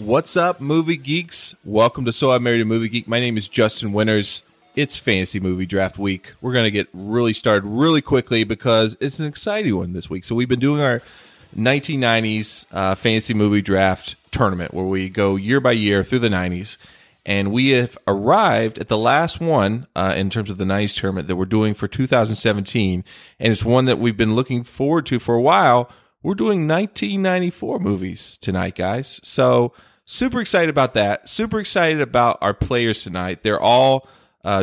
What's up, movie geeks? Welcome to So I Married a Movie Geek. My name is Justin Winters. It's fantasy movie draft week. We're going to get really started really quickly because it's an exciting one this week. So we've been doing our 1990s fantasy movie draft tournament where we go year by year through the 90s. And we have arrived at the last one in terms of the 90s tournament that we're doing for 2017. And it's one that we've been looking forward to for a while. We're doing 1994 movies tonight, guys. So super excited about that. Super excited about our players tonight. They're all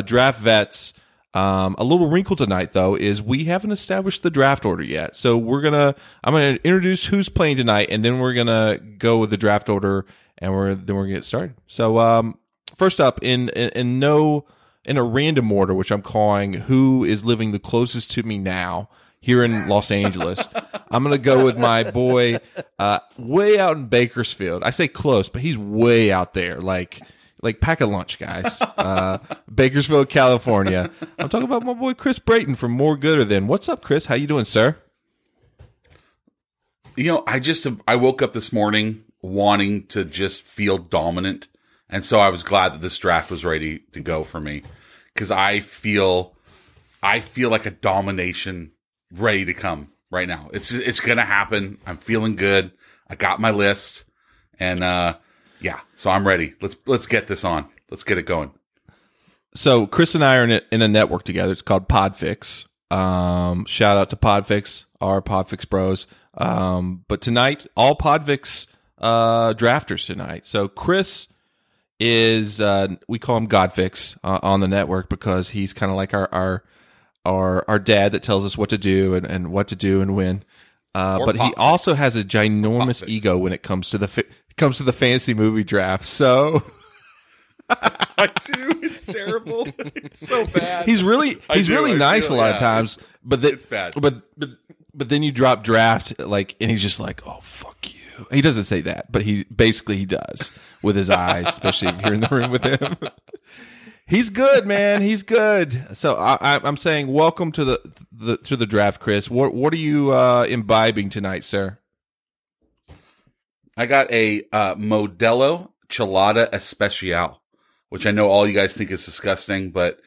draft vets. A little wrinkle tonight, though, is we haven't established the draft order yet. So I'm gonna introduce who's playing tonight, and then we're gonna go with the draft order, and we're gonna get started. So first up, in a random order, which I'm calling "Who is living the closest to me now?" here in Los Angeles. I'm going to go with my boy way out in Bakersfield. I say close, but he's way out there. Like pack a lunch, guys. Bakersfield, California. I'm talking about my boy Chris Brayton from More Gooder Than. What's up, Chris? How you doing, sir? You know, I woke up this morning wanting to just feel dominant. And so I was glad that this draft was ready to go for me. Because I feel like a domination ready to come right now. It's gonna happen. I'm feeling good. I got my list, and yeah, so I'm ready. Let's get this on. Let's get it going. So Chris and I are in a network together. It's called Podfix. Shout out to Podfix, our Podfix bros. But tonight, all Podfix drafters tonight. So Chris is we call him Godfix on the network because he's kind of like our dad that tells us what to do and what to do and when. But he also has a ginormous ego when it comes to the fantasy movie draft. So I do. It's terrible. It's so bad. He's really nice a lot of times, but it's bad. But then you drop draft and he's just like, "Oh, fuck you." He doesn't say that, but he basically does with his eyes, especially if you're in the room with him. He's good, man. He's good. So I'm saying, welcome to the draft, Chris. What are you imbibing tonight, sir? I got a Modelo Chelada Especial, which I know all you guys think is disgusting, but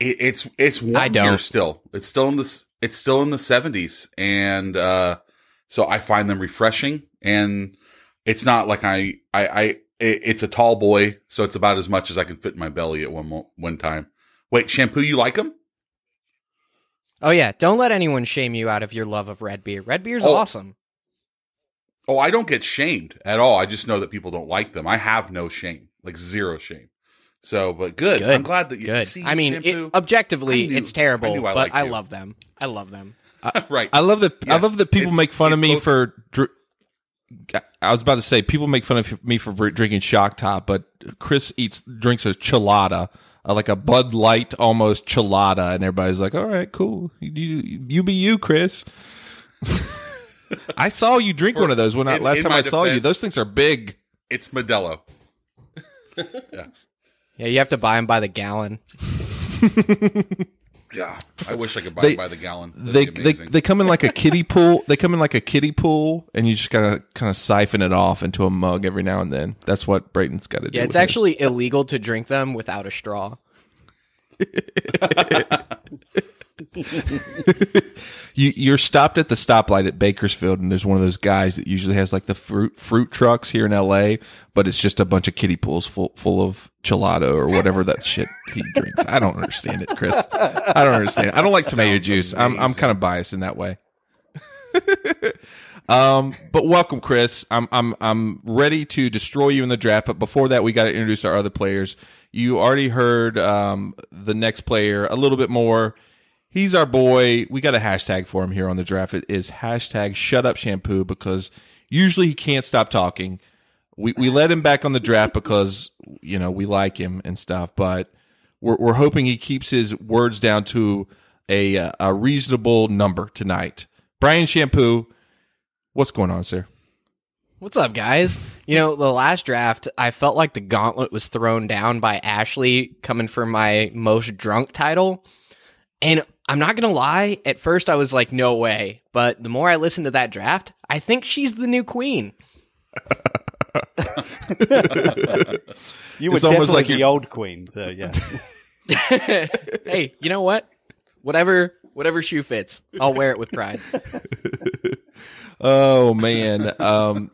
it's warm here still. It's still in the 70s, and so I find them refreshing. And it's not like it's a tall boy, so it's about as much as I can fit in my belly at one time. Wait, Shampoo, you like them? Oh, yeah. Don't let anyone shame you out of your love of red beer. Red beer's awesome. Oh, I don't get shamed at all. I just know that people don't like them. I have no shame, like zero shame. So, but good. I'm glad that you see, I mean, Shampoo, objectively, it's terrible, but I love them. I love them. Right. I love that people make fun of me for... I was about to say people make fun of me for drinking Shock Top, but Chris drinks a chelada, like a Bud Light almost chelada, and everybody's like, "All right, cool, you be you, Chris." I saw you drink one of those last time I saw you. Those things are big. It's Modelo. Yeah, you have to buy them by the gallon. Yeah, I wish I could buy them by the gallon. They come in like a kiddie pool. They come in like a kiddie pool, and you just gotta kind of siphon it off into a mug every now and then. That's what Brayton's got to do. Yeah, it's actually illegal to drink them without a straw. You're stopped at the stoplight at Bakersfield, and there's one of those guys that usually has like the fruit trucks here in LA, but it's just a bunch of kiddie pools full of gelato or whatever that shit he drinks. I don't understand it, Chris. I don't understand it. I don't like tomato juice. I'm kind of biased in that way. But welcome, Chris. I'm ready to destroy you in the draft, but before that, we got to introduce our other players. You already heard the next player a little bit more. He's our boy. We got a hashtag for him here on the draft. It is #ShutUpShampoo because usually he can't stop talking. We let him back on the draft because, you know, we like him and stuff, but we're hoping he keeps his words down to a reasonable number tonight. Brian Shampoo, what's going on, sir? What's up, guys? You know, the last draft, I felt like the gauntlet was thrown down by Ashley coming for my most drunk title. And I'm not going to lie, at first I was like, no way. But the more I listened to that draft, I think she's the new queen. You were definitely like the old queen, so yeah. Hey, you know what? Whatever shoe fits, I'll wear it with pride. Oh, man.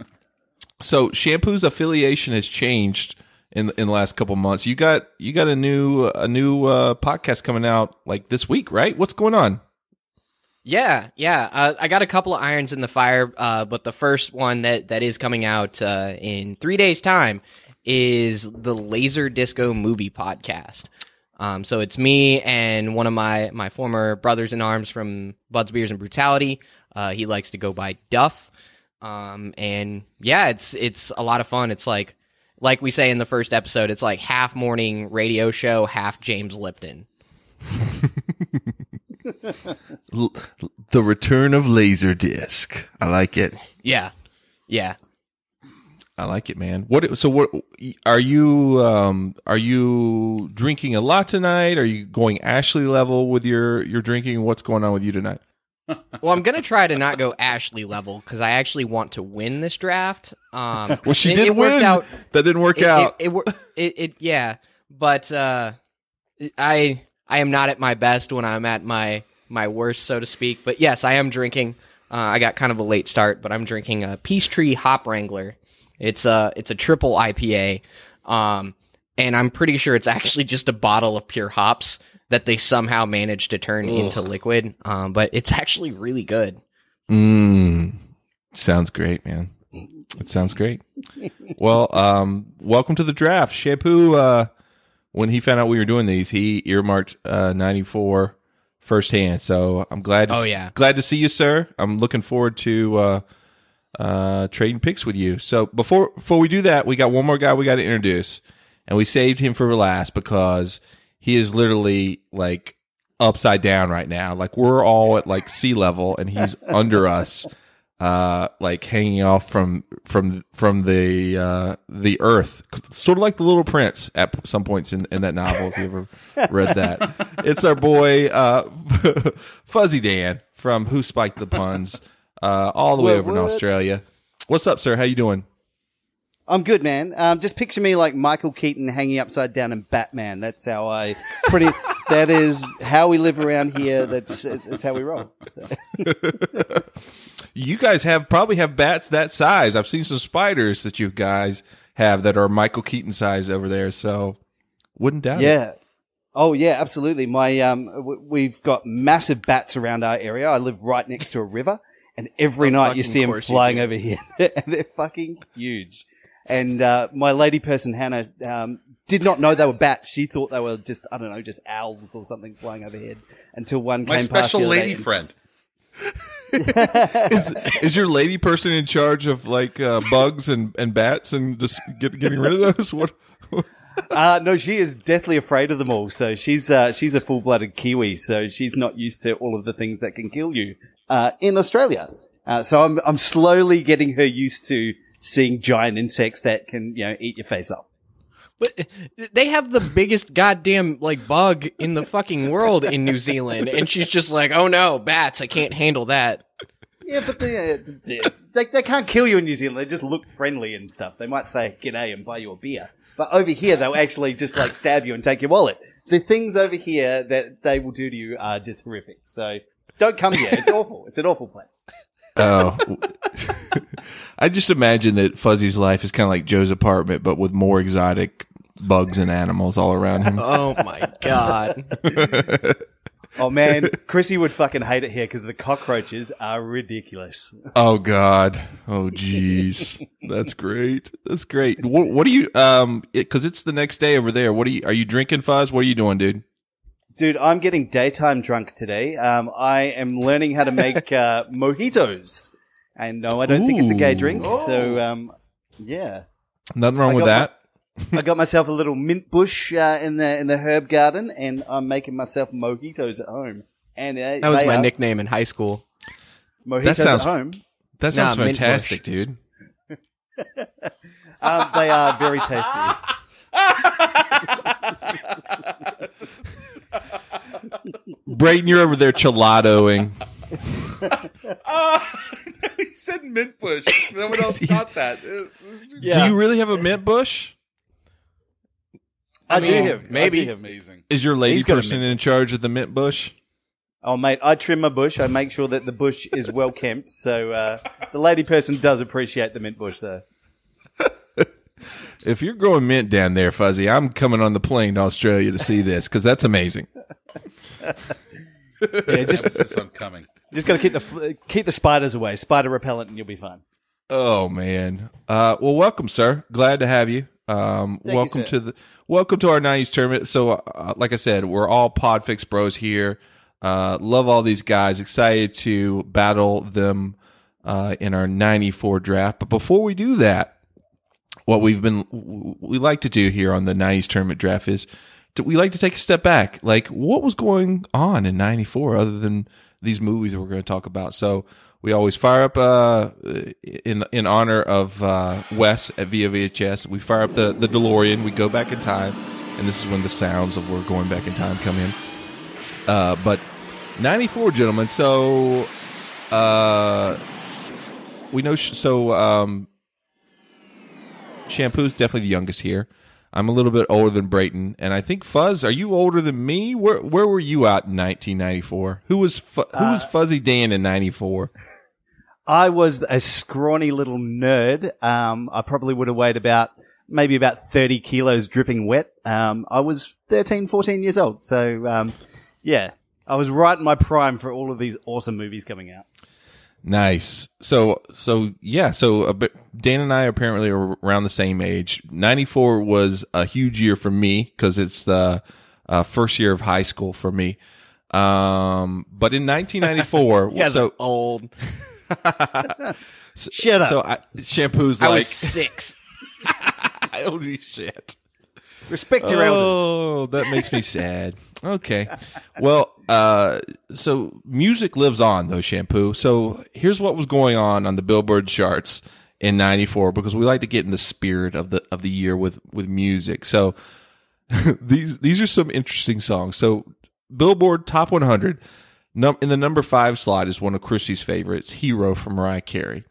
So Shampoo's affiliation has changed in the last couple months. You got a new podcast coming out like this week, right? What's going on? Yeah. I got a couple of irons in the fire, but the first one that is coming out in 3 days' time is the Laser Disco Movie Podcast. So it's me and one of my former brothers in arms from Bud's Beers and Brutality. He likes to go by Duff. And yeah, it's a lot of fun. It's like we say in the first episode, it's like half morning radio show, half James Lipton. The return of Laserdisc. I like it. Yeah. I like it, man. What are you? Are you drinking a lot tonight? Are you going Ashley level with your drinking? What's going on with you tonight? Well, I'm gonna try to not go Ashley level because I actually want to win this draft. Well, she did win. That didn't work out. Yeah, but I am not at my best when I'm at my worst, so to speak. But yes, I am drinking. I got kind of a late start, but I'm drinking a Peace Tree Hop Wrangler. It's a triple IPA, and I'm pretty sure it's actually just a bottle of pure hops that they somehow managed to turn into liquid, but it's actually really good. Sounds great, man. It sounds great. Well, welcome to the draft. Shampoo, when he found out we were doing these, he earmarked 94 firsthand, so I'm glad glad to see you, sir. I'm looking forward to... trading picks with you. So before we do that, we got one more guy we got to introduce, and we saved him for last because he is literally like upside down right now. Like we're all at like sea level, and he's under us, like hanging off from the earth, sort of like the Little Prince at some points in that novel. If you ever read that, it's our boy Fuzzy Dan from Who Spiked the Puns. All the way over in Australia. What's up, sir? How you doing? I'm good, man. Just picture me like Michael Keaton hanging upside down in Batman. That is how we live around here. That's how we roll. So. You guys probably have bats that size. I've seen some spiders that you guys have that are Michael Keaton size over there. So wouldn't doubt it. Oh yeah, absolutely. My we've got massive bats around our area. I live right next to a river. And every night you see them flying over here. They're fucking huge. And my lady person, Hannah, did not know they were bats. She thought they were just, I don't know, just owls or something flying overhead until one came past. My special lady friend. Is your lady person in charge of like bugs and bats and just getting rid of those? What? No, she is deathly afraid of them all. So she's a full-blooded Kiwi. So she's not used to all of the things that can kill you in Australia. So I'm slowly getting her used to seeing giant insects that can, you know, eat your face up. But they have the biggest goddamn like bug in the fucking world in New Zealand, and she's just like, "Oh no, bats! I can't handle that." Yeah, but they can't kill you in New Zealand. They just look friendly and stuff. They might say "g'day" and buy you a beer. But over here, they'll actually just like stab you and take your wallet. The things over here that they will do to you are just horrific. So don't come here. It's awful. It's an awful place. Oh, I just imagine that Fuzzy's life is kind of like Joe's apartment, but with more exotic bugs and animals all around him. Oh my God. Oh man, Chrissy would fucking hate it here because the cockroaches are ridiculous. Oh God, oh jeez, that's great. What do you Because it's the next day over there. Are you drinking, Fuzz? What are you doing, dude? Dude, I'm getting daytime drunk today. I am learning how to make mojitos, and no, I don't think it's a gay drink. Oh. So yeah. Nothing wrong with that. I got myself a little mint bush in the herb garden, and I'm making myself mojitos at home. And that was my nickname in high school. Mojitos at home. That sounds fantastic, dude. They are very tasty. Brayton, you're over there chelatoing. No, he said mint bush. No one else got that. Yeah. Do you really have a mint bush? I do, maybe. Amazing. Is your lady person in charge of the mint bush? Oh, mate, I trim my bush. I make sure that the bush is well kempt. So the lady person does appreciate the mint bush, though. If you're growing mint down there, Fuzzy, I'm coming on the plane to Australia to see this, because that's amazing. Yeah, just I'm coming. Just got to keep the spiders away. Spider repellent, and you'll be fine. Oh man. Well, welcome, sir. Glad to have you. Welcome to our 90s tournament. So, like I said, we're all Podfix bros here. Love all these guys. Excited to battle them in our 94 draft. But before we do that, what we like to do here on the 90s tournament draft is we like to take a step back. Like, what was going on in 94 other than these movies that we're going to talk about? So we always fire up in honor of Wes at Via VHS. We fire up the DeLorean. We go back in time, and this is when the sounds of we're going back in time come in. But 94, gentlemen. So we know. Shampoo's definitely the youngest here. I'm a little bit older than Brayton, and I think Fuzz, are you older than me? Where were you at in 1994? Who was Fuzzy Dan in 94? I was a scrawny little nerd. I probably would have weighed about 30 kilos dripping wet. I was 13, 14 years old. So, yeah, I was right in my prime for all of these awesome movies coming out. Nice. So Dan and I apparently are around the same age. 94 was a huge year for me because it's the first year of high school for me. But in 1994, yeah, so old. Shut up. So Shampoo's like I was 6. Holy shit. Respect your elders. Oh, that makes me sad. Okay. Well, so music lives on, though, Shampoo. So here's what was going on the Billboard charts in 94, because we like to get in the spirit of the year with music. So these are some interesting songs. So Billboard Top 100, in the number 5 slot is one of Chrissy's favorites, Hero from Mariah Carey.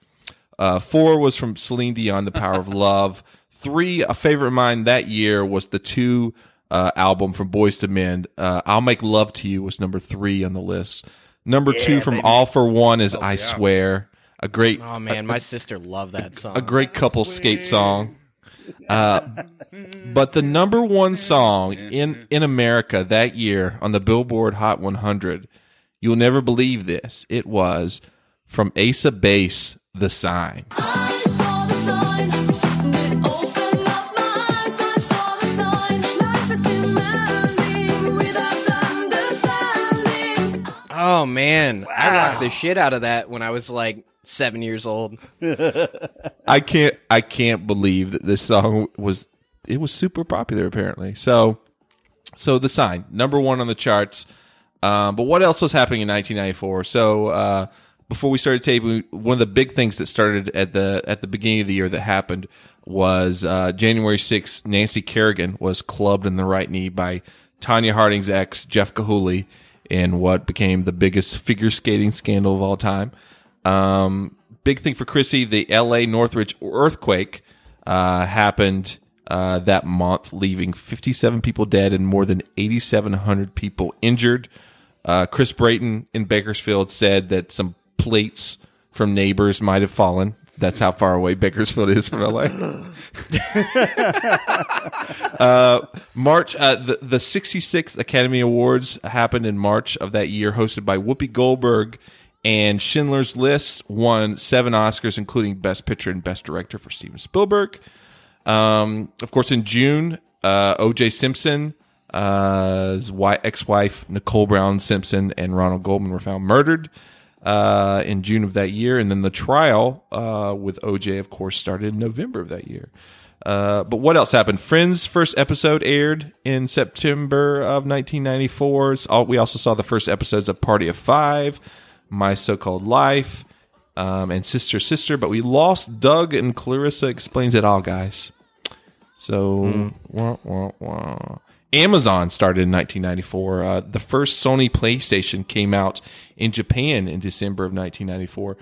4 was from Celine Dion, The Power of Love. 3, a favorite of mine that year was the 2 album from Boyz II Men. I'll Make Love to You was number 3 on the list. Number 2 from baby. All for One is I Swear. A great. Oh man, my sister loved that song. A great couple skate song. But the number 1 song in America that year on the Billboard Hot 100, you'll never believe this. It was from Ace of Base, The Sign. Oh, man. Wow. I rocked the shit out of that when I was like 7 years old. I can't believe that this song was super popular, apparently. So The Sign, number 1 on the charts. But what else was happening in 1994? So before we started taping, one of the big things that started at the beginning of the year that happened was January 6th, Nancy Kerrigan was clubbed in the right knee by Tonya Harding's ex, Jeff Cahooley, in what became the biggest figure skating scandal of all time. Big thing for Chrissy, the L.A. Northridge earthquake happened that month, leaving 57 people dead and more than 8,700 people injured. Chris Brayton in Bakersfield said that some plates from neighbors might have fallen. That's how far away Bakersfield is from L.A. March, the 66th Academy Awards happened in March of that year, hosted by Whoopi Goldberg, and Schindler's List won 7 Oscars, including Best Picture and Best Director for Steven Spielberg. Of course, in June, O.J. Simpson, his ex-wife Nicole Brown Simpson, and Ronald Goldman were found murdered in June of that year, and then the trial with OJ, of course, started in November of that year. But what else happened? Friends' first episode aired in September of 1994. We also saw the first episodes of Party of Five, My So-Called Life, and Sister Sister. But we lost Doug and Clarissa Explains It All, guys. So, wah, wah, wah. Amazon started in 1994. The first Sony PlayStation came out in Japan in December of 1994.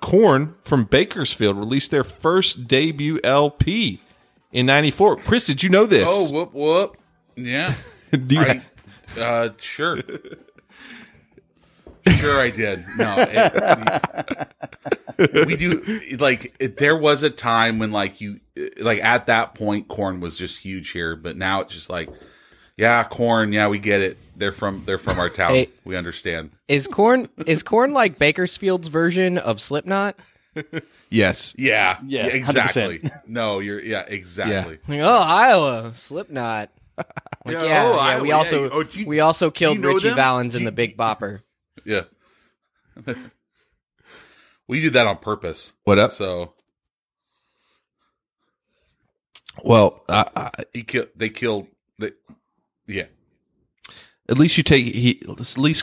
Korn from Bakersfield released their first debut LP in 94. Chris, did you know this? Oh, whoop, whoop. Yeah. Sure. Sure I did. No. We do, like, there was a time when, like, you, like, at that point, Korn was just huge here. But now it's just like, yeah, Korn, yeah, we get it. They're from our town. Hey, we understand. Is Korn like Bakersfield's version of Slipknot? Yes. Yeah. Exactly. 100%. No, you're. Yeah. Exactly. Yeah. Like, oh, Iowa, Slipknot. Like, Iowa, we also we also killed Richie Valens in the Big Bopper. Yeah. We did that on purpose. What up? So. Well, they killed. Yeah. At least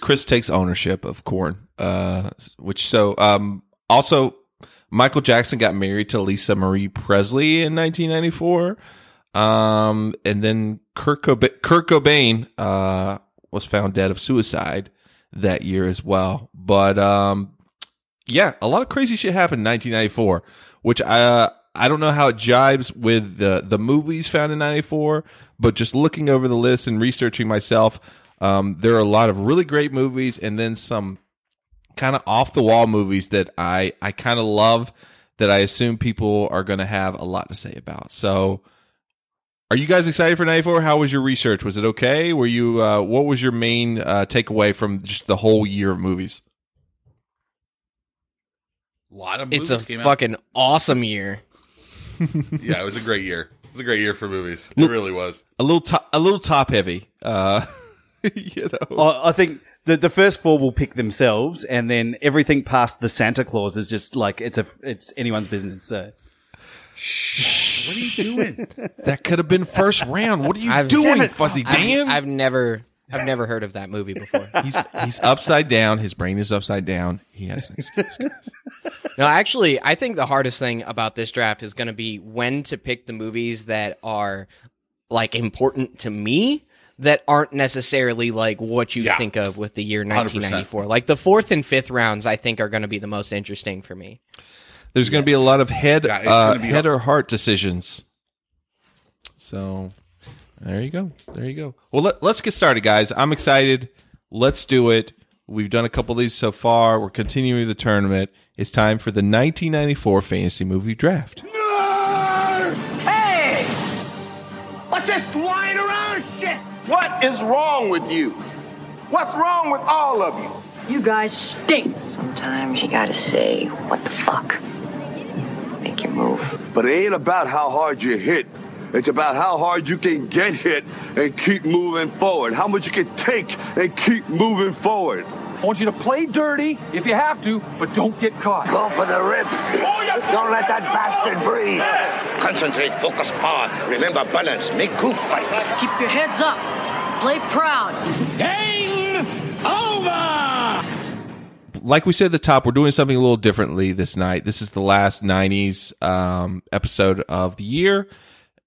Chris takes ownership of Korn. Also Michael Jackson got married to Lisa Marie Presley in 1994. And then Kurt Cobain was found dead of suicide that year as well. But yeah, a lot of crazy shit happened in 1994, which I don't know how it jibes with the movies found in 94, but just looking over the list and researching myself, there are a lot of really great movies and then some kind of off-the-wall movies that I kind of love that I assume people are going to have a lot to say about. So are you guys excited for 94? How was your research? Was it okay? Were you? What was your main takeaway from just the whole year of movies? A lot of movies. It's a fucking awesome year. Yeah, it was a great year. It was a great year for movies. It really was. A little top heavy. You know. I think the first four will pick themselves, and then everything past the Santa Clause is just like it's anyone's business. So. Shh! What are you doing? That could have been first round. What are you doing, Fuzzy Dan? I've never heard of that movie before. He's upside down. His brain is upside down. He has an excuse. No, actually, I think the hardest thing about this draft is going to be when to pick the movies that are like important to me that aren't necessarily like what you think of with the year 1994. 100%. Like the fourth and fifth rounds, I think are going to be the most interesting for me. There's going to be a lot of head or heart decisions. So. There you go. Well, let's get started, guys. I'm excited. Let's do it. We've done a couple of these so far. We're continuing the tournament. It's time for the 1994 Fantasy Movie Draft. Nerd! Hey! What's this lying around shit? What is wrong with you? What's wrong with all of you? You guys stink. Sometimes you gotta say, what the fuck? Make your move. But it ain't about how hard you hit. It's about how hard you can get hit and keep moving forward. How much you can take and keep moving forward. I want you to play dirty if you have to, but don't get caught. Go for the ribs. Don't let that bastard breathe. Concentrate, focus, power. Remember balance. Make good fight. Keep your heads up. Play proud. Game over! Like we said at the top, we're doing something a little differently this night. This is the last 90s episode of the year.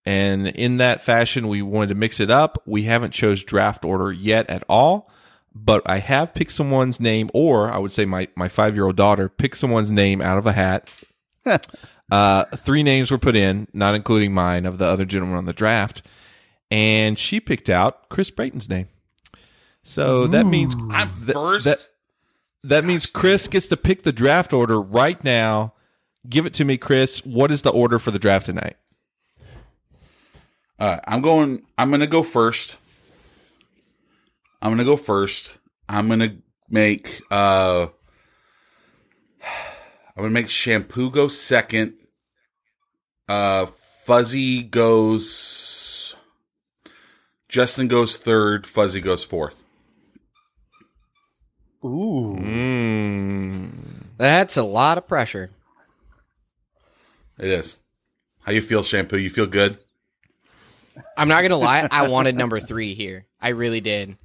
And in that fashion, we wanted to mix it up. We haven't chose draft order yet at all, but I have picked someone's name, or I would say my 5-year-old daughter picked someone's name out of a hat. 3 names were put in, not including mine, of the other gentleman on the draft. And she picked out Chris Brayton's name. So that means I'm first. That means Chris gets to pick the draft order right now. Give it to me, Chris. What is the order for the draft tonight? I'm going to go first. I'm going to make Shampoo go second. Justin goes third. Fuzzy goes fourth. Ooh. That's a lot of pressure. It is. How you feel, Shampoo? You feel good? I'm not going to lie. I wanted number 3 here. I really did.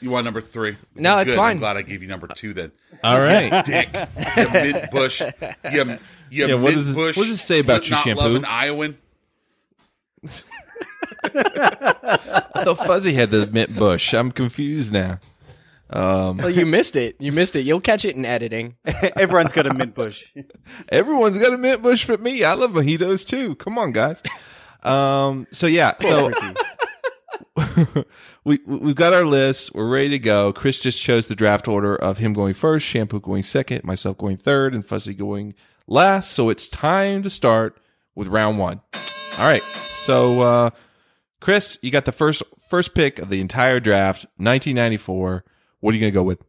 You want number 3? No, good. It's fine. I'm glad I gave you number 2 then. All right. Dick. You mid-bush. You mid-bush. What does it say about you, Shampoo? Not loving Iowan. I thought Fuzzy had the mint bush. I'm confused now. Well, you missed it. You'll catch it in editing. Everyone's got a mint bush. Everyone's got a mint bush but me. I love mojitos too. Come on, guys. So we've got our list. We're ready to go. Chris just chose the draft order of him going first, Shampoo going second, myself going third, and Fuzzy going last. So it's time to start with round 1. All right. So, Chris, you got the first pick of the entire draft, 1994. What are you going to go with?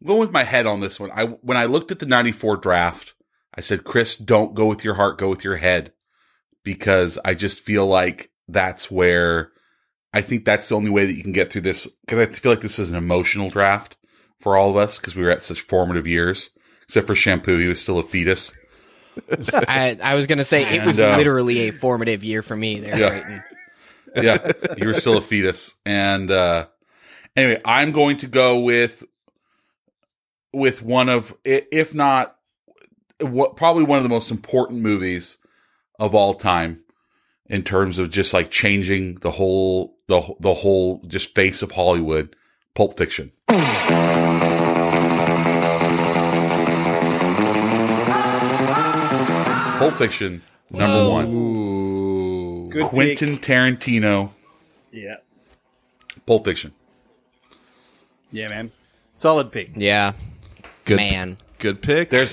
I'm going with my head on this one. When I looked at the 94 draft, I said, Chris, don't go with your heart, go with your head. Because I just feel like that's the only way that you can get through this. Because I feel like this is an emotional draft for all of us because we were at such formative years. Except for Shampoo, he was still a fetus. I was going to say, it was literally a formative year for me there, yeah. Brayton. Yeah, you were still a fetus. And anyway, I'm going to go with one of, if not, probably one of the most important movies of all time in terms of just like changing the whole just face of Hollywood, Pulp Fiction. Pulp Fiction, number 1. Ooh. Good Quentin pick. Tarantino. Yeah. Pulp Fiction. Yeah, man. Solid pick. Yeah. Good man. Good pick. There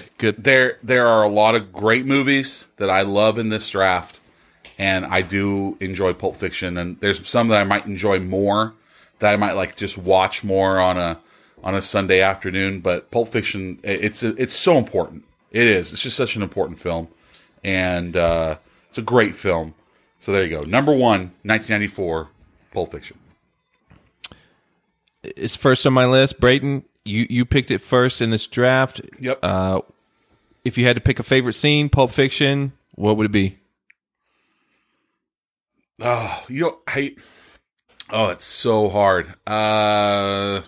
are a lot of great movies that I love in this draft, and I do enjoy Pulp Fiction, and there's some that I might enjoy more, that I might like just watch more on a Sunday afternoon, but Pulp Fiction, it's so important. It is. It's just such an important film. And it's a great film. So there you go. Number 1, 1994, Pulp Fiction. It's first on my list. Brayton, you picked it first in this draft. Yep. If you had to pick a favorite scene, Pulp Fiction, what would it be? Oh, it's so hard. I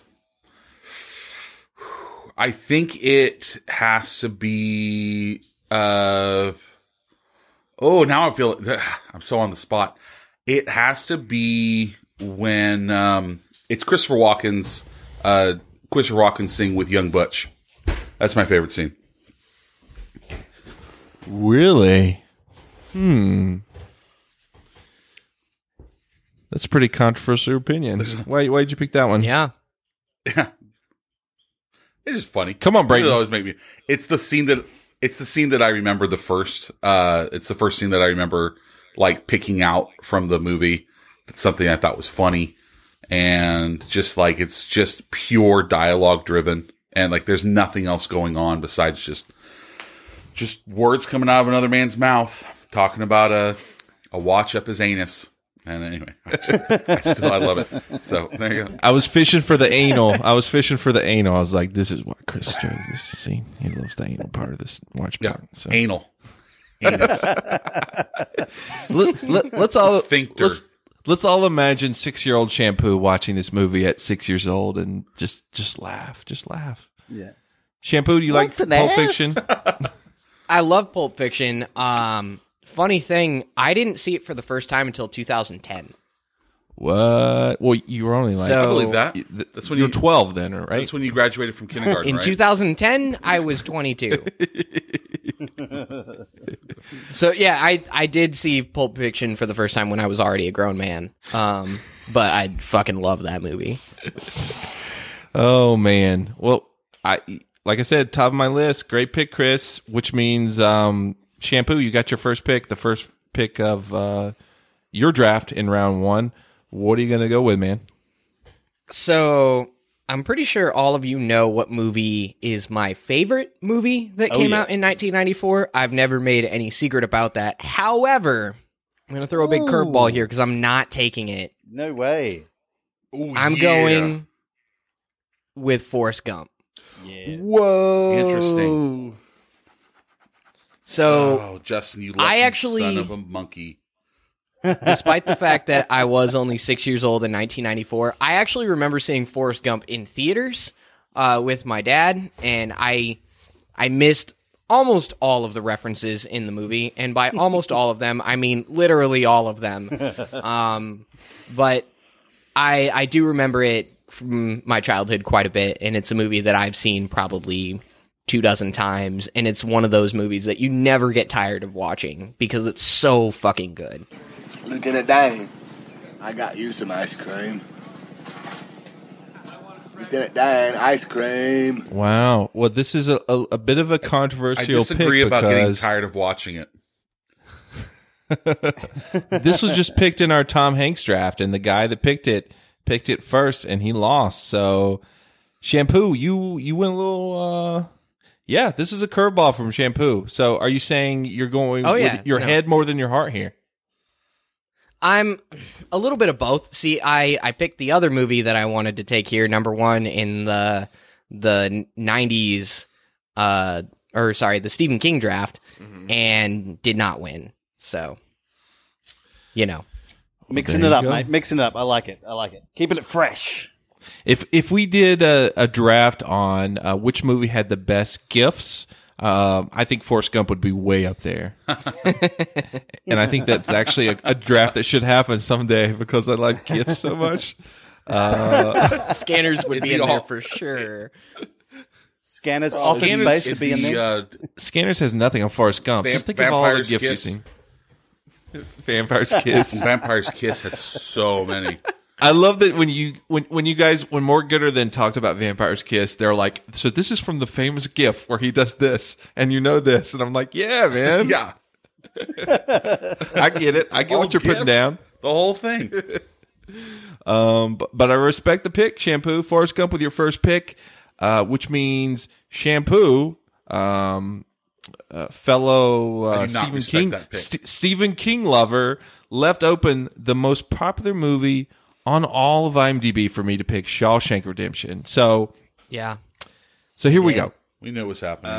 think it has to be... now I feel it. I'm so on the spot. It has to be when it's Christopher Walken sing with Young Butch. That's my favorite scene. Really? That's a pretty controversial opinion. Why did you pick that one? Yeah. It's just funny. Come on, Brayton. It always make me. It's the scene that I remember the first. It's the first scene that I remember, like, picking out from the movie. It's something I thought was funny. And just, like, it's just pure dialogue driven. And, like, there's nothing else going on besides just words coming out of another man's mouth. Talking about a watch up his anus. And anyway, I love it. So there you go. I was fishing for the anal. I was like, this is what Chris chose this scene. He loves the anal part of this watch part. So. Anal. Anus. Let's all imagine 6-year-old Shampoo watching this movie at 6 years old and just laugh. Just laugh. Yeah. Shampoo, do you like Pulp Fiction? I love Pulp Fiction. Funny thing, I didn't see it for the first time until 2010. What? Well, you were only like... I believe that. That's when you were 12 then, right? That's when you graduated from kindergarten, In 2010, I was 22. So, yeah, I did see Pulp Fiction for the first time when I was already a grown man. But I fucking love that movie. Oh, man. Well, like I said, top of my list, great pick, Chris, which means... Shampoo, you got your first pick, the first pick of your draft in round 1. What are you going to go with, man? So I'm pretty sure all of you know what movie is my favorite movie that came out in 1994. I've never made any secret about that. However, I'm going to throw a big curveball here because I'm not taking it. No way. I'm going with Forrest Gump. Yeah. Whoa. Interesting. So, oh, Justin, you lucky son of a monkey. Despite the fact that I was only 6 years old in 1994, I actually remember seeing Forrest Gump in theaters with my dad, and I missed almost all of the references in the movie, and by almost all of them, I mean literally all of them. But I do remember it from my childhood quite a bit, and it's a movie that I've seen probably 24 times, and it's one of those movies that you never get tired of watching because it's so fucking good. Lieutenant Dane, I got you some ice cream. Lieutenant Dane, ice cream. Wow. Well, this is a bit of a controversial pick. I disagree about getting tired of watching it. This was just picked in our Tom Hanks draft, and the guy that picked it first, and he lost. So, Shampoo, you went a little... Yeah, this is a curveball from Shampoo. So, are you saying you're going with your head more than your heart here? I'm a little bit of both. See, I picked the other movie that I wanted to take here, number one in the 90s, the Stephen King draft, and did not win. So, you know. Mixing it up, mate. Mixing it up. I like it. I like it. Keeping it fresh. If we did a draft on which movie had the best gifts, I think Forrest Gump would be way up there. And I think that's actually a draft that should happen someday because I like gifts so much. Scanners would be in there for sure. Scanners, Office Space would be in there. Scanners has nothing on Forrest Gump. Just think of all the gifts you've seen. Vampire's Kiss. Vampire's Kiss had so many. I love that when More Gooder Than talked about Vampire's Kiss, they're like, so this is from the famous GIF where he does this, and you know this, and I'm like, yeah, man, yeah, I get it, I get what you're putting down, the whole thing. But I respect the pick, Shampoo. Forrest Gump with your first pick, which means Shampoo, fellow Stephen King lover, left open the most popular movie on all of IMDb for me to pick, Shawshank Redemption. So, yeah. So here we go. We knew it was happening.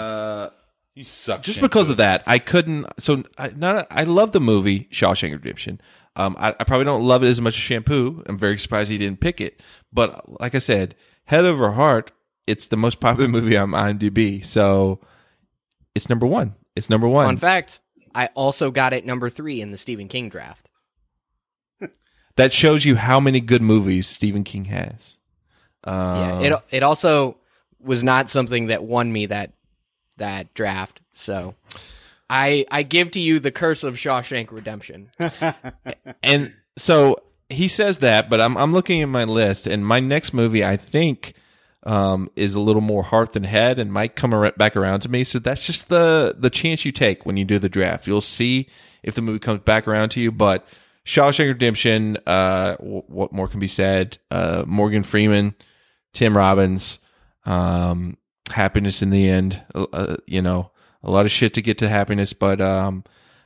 You suck. Just because of that, I couldn't. So, I love the movie Shawshank Redemption. I probably don't love it as much as Shampoo. I'm very surprised he didn't pick it. But like I said, head over heart, it's the most popular movie on IMDb. So, it's number one. It's number one. Fun fact: I also got it number 3 in the Stephen King draft. That shows you how many good movies Stephen King has. It also was not something that won me that draft. So I give to you the curse of Shawshank Redemption. And so he says that, but I'm looking at my list, and my next movie I think is a little more heart than head, and might come back around to me. So that's just the chance you take when you do the draft. You'll see if the movie comes back around to you, but. Shawshank Redemption, what more can be said? Morgan Freeman, Tim Robbins, happiness in the end. You know, a lot of shit to get to happiness, but I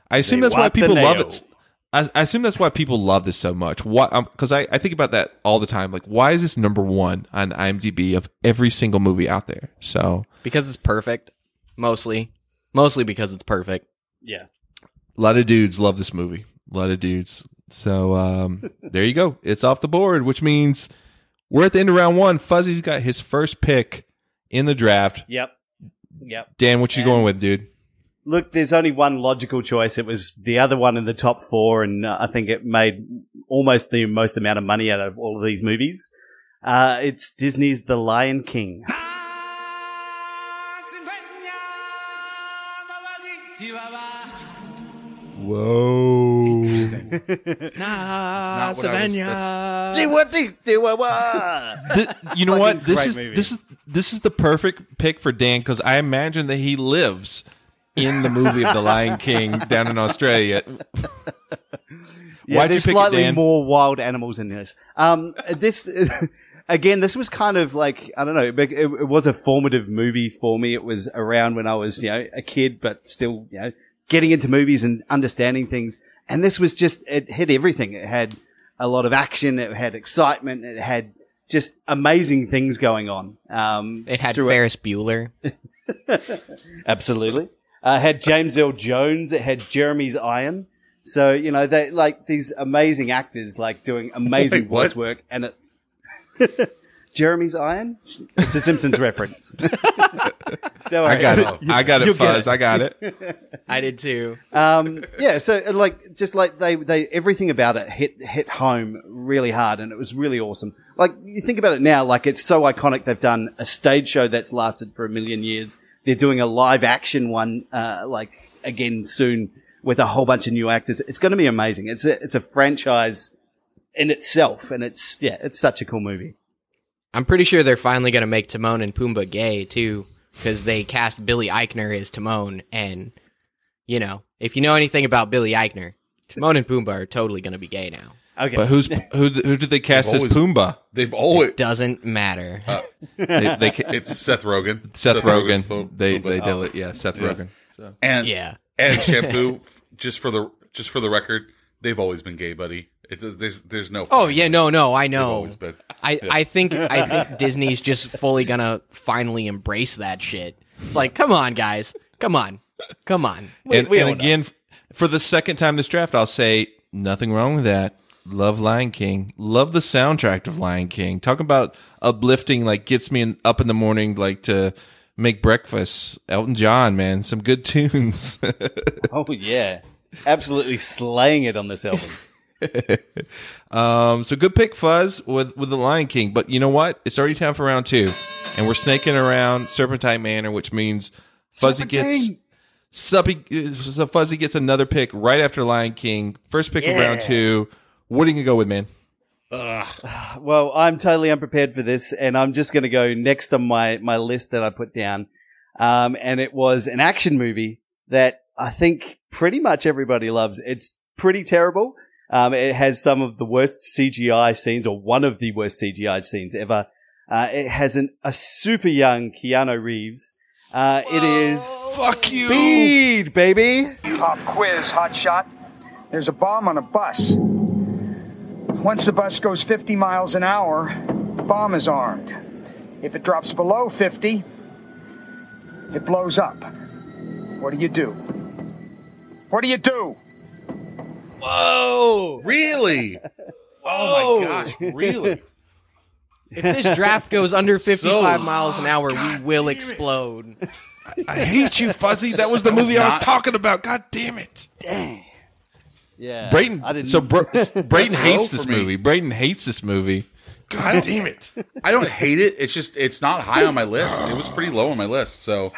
assume that's why people love it. I assume that's why people love this so much. Because I think about that all the time. Like, why is this number one on IMDb of every single movie out there? So because it's perfect, mostly because it's perfect. Yeah, a lot of dudes love this movie. A lot of dudes. So there you go. It's off the board, which means we're at the end of round one. Fuzzy's got his first pick in the draft. Yep. Dan, what you going with, dude? Look, there's only one logical choice. It was the other one in the top 4, and I think it made almost the most amount of money out of all of these movies. It's Disney's The Lion King. Whoa. You know what? This is the perfect pick for Dan, because I imagine that he lives in the movie of The Lion King down in Australia. There's slightly more wild animals in this. Again, this was kind of like, I don't know, it was a formative movie for me. It was around when I was, a kid, but still, getting into movies and understanding things. And this was just, it hit everything. It had a lot of action. It had excitement. It had just amazing things going on. It had Ferris Bueller. Absolutely. Had James Earl Jones. It had Jeremy's Iron. So, you know, they like these amazing actors like doing amazing voice work. And it Jeremy's Iron? It's a Simpsons reference. I got it. I did too. Yeah, so like just like they everything about it hit home really hard, and it was really awesome. Like you think about it now, like it's so iconic. They've done a stage show that's lasted for 1,000,000 years. They're doing a live action one like again soon with a whole bunch of new actors. It's going to be amazing. It's a franchise in itself, and it's such a cool movie. I'm pretty sure they're finally going to make Timon and Pumbaa gay, too, because they cast Billy Eichner as Timon, and, you know, if you know anything about Billy Eichner, Timon and Pumbaa are totally going to be gay now. Okay. But who did they cast as Pumbaa? They've always... It doesn't matter. It's Seth Rogen. Seth Rogen. They did it, Seth Rogen. So. And Shampoo, just for the record, they've always been gay, buddy. There's no... Oh, yeah, no, I know. I think Disney's just fully gonna finally embrace that shit. It's like, come on, guys. Come on. And again, for the second time this draft, I'll say, nothing wrong with that. Love Lion King. Love the soundtrack of Lion King. Talk about uplifting, like, gets me up in the morning, like, to make breakfast. Elton John, man. Some good tunes. Oh, yeah. Absolutely slaying it on this album. So good pick, Fuzz, with the Lion King. But you know what? It's already time for round two, and we're snaking around Serpentine Manor, which means Fuzzy gets another pick right after Lion King. First pick of round two. What are you gonna go with, man? Well, I'm totally unprepared for this, and I'm just gonna go next on my list that I put down. And it was an action movie that I think pretty much everybody loves. It's pretty terrible. It has some of the worst CGI scenes, or one of the worst CGI scenes ever. It has a super young Keanu Reeves. It is Speed, you, baby. Pop quiz, hotshot. There's a bomb on a bus. Once the bus goes 50 miles an hour, the bomb is armed. If it drops below 50, it blows up. What do you do? What do you do? Whoa! Really? Oh my gosh! Really? If this draft goes under 55 miles an hour, we will explode. I hate you, Fuzzy. That was the movie I was talking about. God damn it! Dang. Yeah. Brayden hates this movie. Brayden hates this movie. God damn it! I don't hate it. It's just it's not high on my list. It was pretty low on my list, so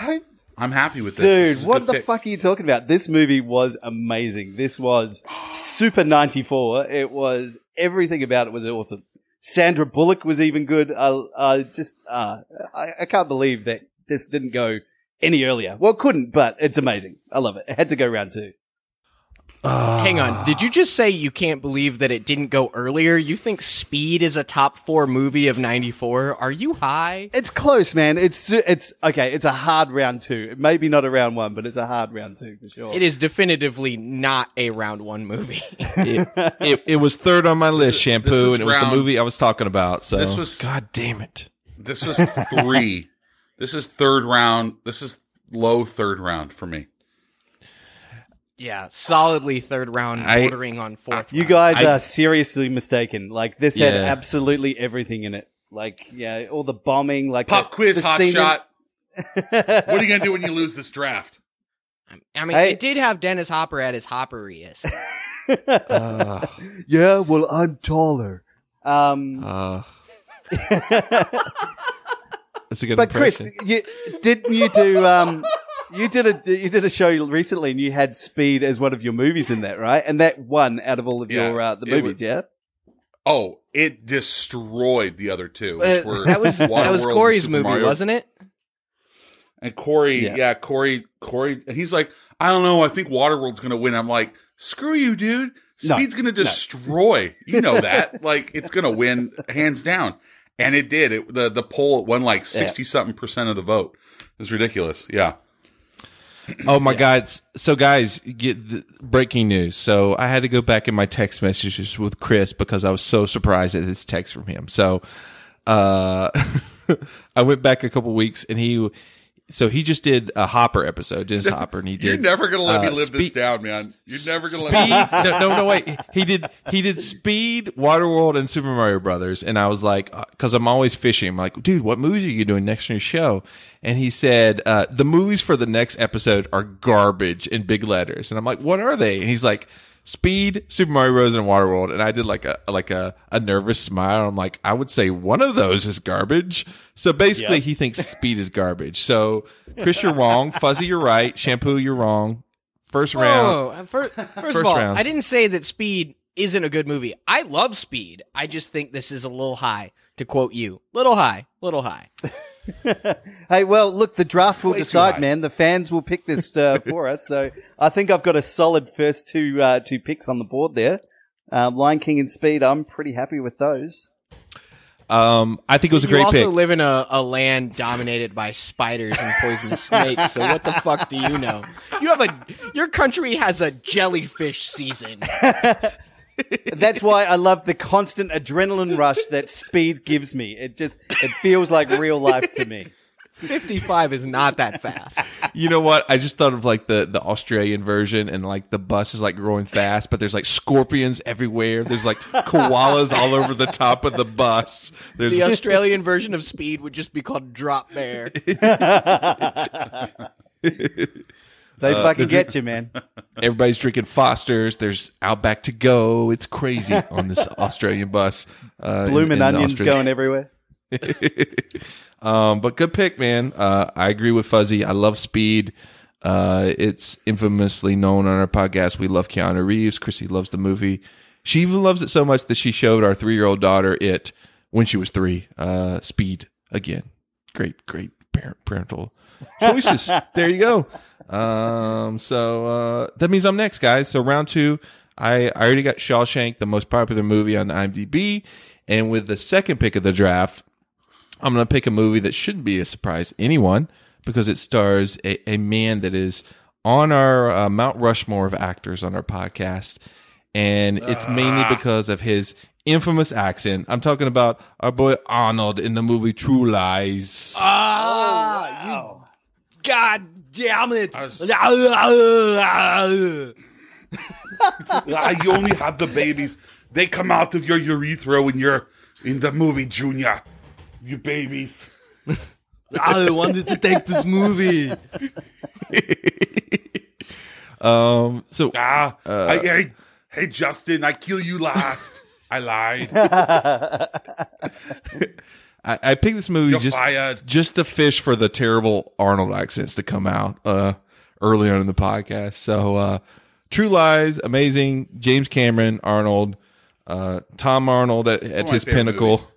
I'm happy with this. Dude, this what the fuck are you talking about? This movie was amazing. This was super 94. It was everything about it was awesome. Sandra Bullock was even good. I can't believe that this didn't go any earlier. Well, it couldn't, but it's amazing. I love it. It had to go round two. Hang on. Did you just say you can't believe that it didn't go earlier? You think Speed is a top 4 movie of 94? Are you high? It's close, man. It's okay. It's a hard round two. It may be not a round one, but it's a hard round two for sure. It is definitively not a round one movie. It was third on my list, Shampoo, and it was the movie I was talking about. So this was, God damn it. This was three. This is third round. This is low third round for me. Yeah, solidly third round, bordering on fourth round. You guys are seriously mistaken. Like, this had absolutely everything in it. Like, yeah, all the bombing. Like Pop quiz, hotshot. What are you going to do when you lose this draft? I mean, it did have Dennis Hopper at his hopperiest. Yeah, well, I'm taller. That's a good impression. But Chris, You did a show recently, and you had Speed as one of your movies in that, right? And that won out of all of your the movies, yeah. Oh, it destroyed the other two. Which were that was Corey's movie, Mario. Wasn't it? And Corey, Corey, and he's like, I don't know, I think Waterworld's going to win. I'm like, screw you, dude. Speed's going to destroy. You know that, like it's going to win hands down, and it did. The poll won like 60-something% of the vote. It was ridiculous. Yeah. Oh my God! So guys, get the breaking news. So I had to go back in my text messages with Chris because I was so surprised at this text from him. So I went back a couple weeks, and he So he just did a Hopper episode, Dennis Hopper, and he did. You're never gonna let me live this down, man. You're never gonna let me. No, wait. He did Speed, Waterworld, and Super Mario Brothers, and I was like, because I'm always fishing. I'm like, dude, what movies are you doing next on your show? And he said, the movies for the next episode are garbage in big letters, and I'm like, what are they? And he's like, Speed, Super Mario Bros., and Waterworld, and I did like a nervous smile. I'm like, I would say one of those is garbage. So basically, He thinks Speed is garbage. So Chris, you're wrong. Fuzzy, you're right. Shampoo, you're wrong. First round. Oh, first of all, round. I didn't say that Speed isn't a good movie. I love Speed. I just think this is a little high. To quote you, little high. Hey, well, look, the draft will decide, man. The fans will pick this for us. So I think I've got a solid first two picks on the board there. Lion King and Speed, I'm pretty happy with those. I think it was a great pick. You also live in a land dominated by spiders and poisonous snakes, so what the fuck do you know? Your country has a jellyfish season. That's why I love the constant adrenaline rush that Speed gives me. It feels like real life to me. 55 is not that fast. You know what? I just thought of like the Australian version, and like the bus is like going fast, but there's like scorpions everywhere. There's like koalas all over the top of the bus. The Australian version of Speed would just be called Drop Bear. They fucking get you, man. Everybody's drinking Foster's. There's Outback to go. It's crazy on this Australian bus. Bloomin' onions going everywhere. But good pick, man. I agree with Fuzzy. I love Speed. It's infamously known on our podcast. We love Keanu Reeves. Chrissy loves the movie. She even loves it so much that she showed our 3-year-old daughter it when she was 3. Speed again. Great parental choices. There you go. So that means I'm next, guys. So round two, I already got Shawshank, the most popular movie on IMDb, and with the second pick of the draft, I'm gonna pick a movie that shouldn't be a surprise to anyone because it stars a man that is on our Mount Rushmore of actors on our podcast, and it's mainly because of his infamous accent. I'm talking about our boy Arnold in the movie True Lies. Wow. You god damn it! You only have the babies. They come out of your urethra when you're in the movie, Junior. You babies. I wanted to take this movie. Hey, Justin, I kill you last. I lied. I picked this movie just to fish for the terrible Arnold accents to come out early on in the podcast. So True Lies, amazing. James Cameron, Arnold, Tom Arnold at his pinnacle. Movies.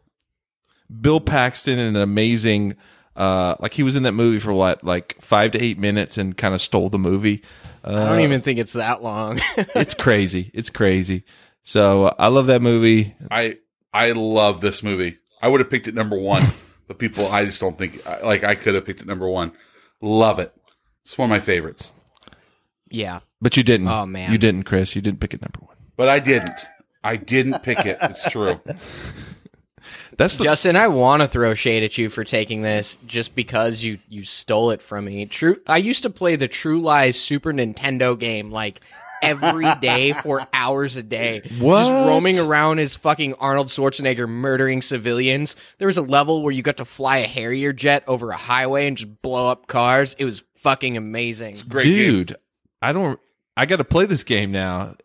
Bill Paxton in an amazing, he was in that movie for what, like 5 to 8 minutes and kind of stole the movie. I don't even think it's that long. It's crazy. It's crazy. So I love that movie. I love this movie. I would have picked it number one, but people, I just don't think, like, I could have picked it number one. Love it. It's one of my favorites. Yeah. But you didn't. Oh, man. You didn't, Chris. You didn't pick it number one. But I didn't. Pick it. It's true. Justin, I want to throw shade at you for taking this just because you stole it from me. I used to play the True Lies Super Nintendo game, like, every day for hours a day. What? Just roaming around as fucking Arnold Schwarzenegger murdering civilians. There was a level where you got to fly a Harrier jet over a highway and just blow up cars. It was fucking amazing. It's a great game. I got to play this game now.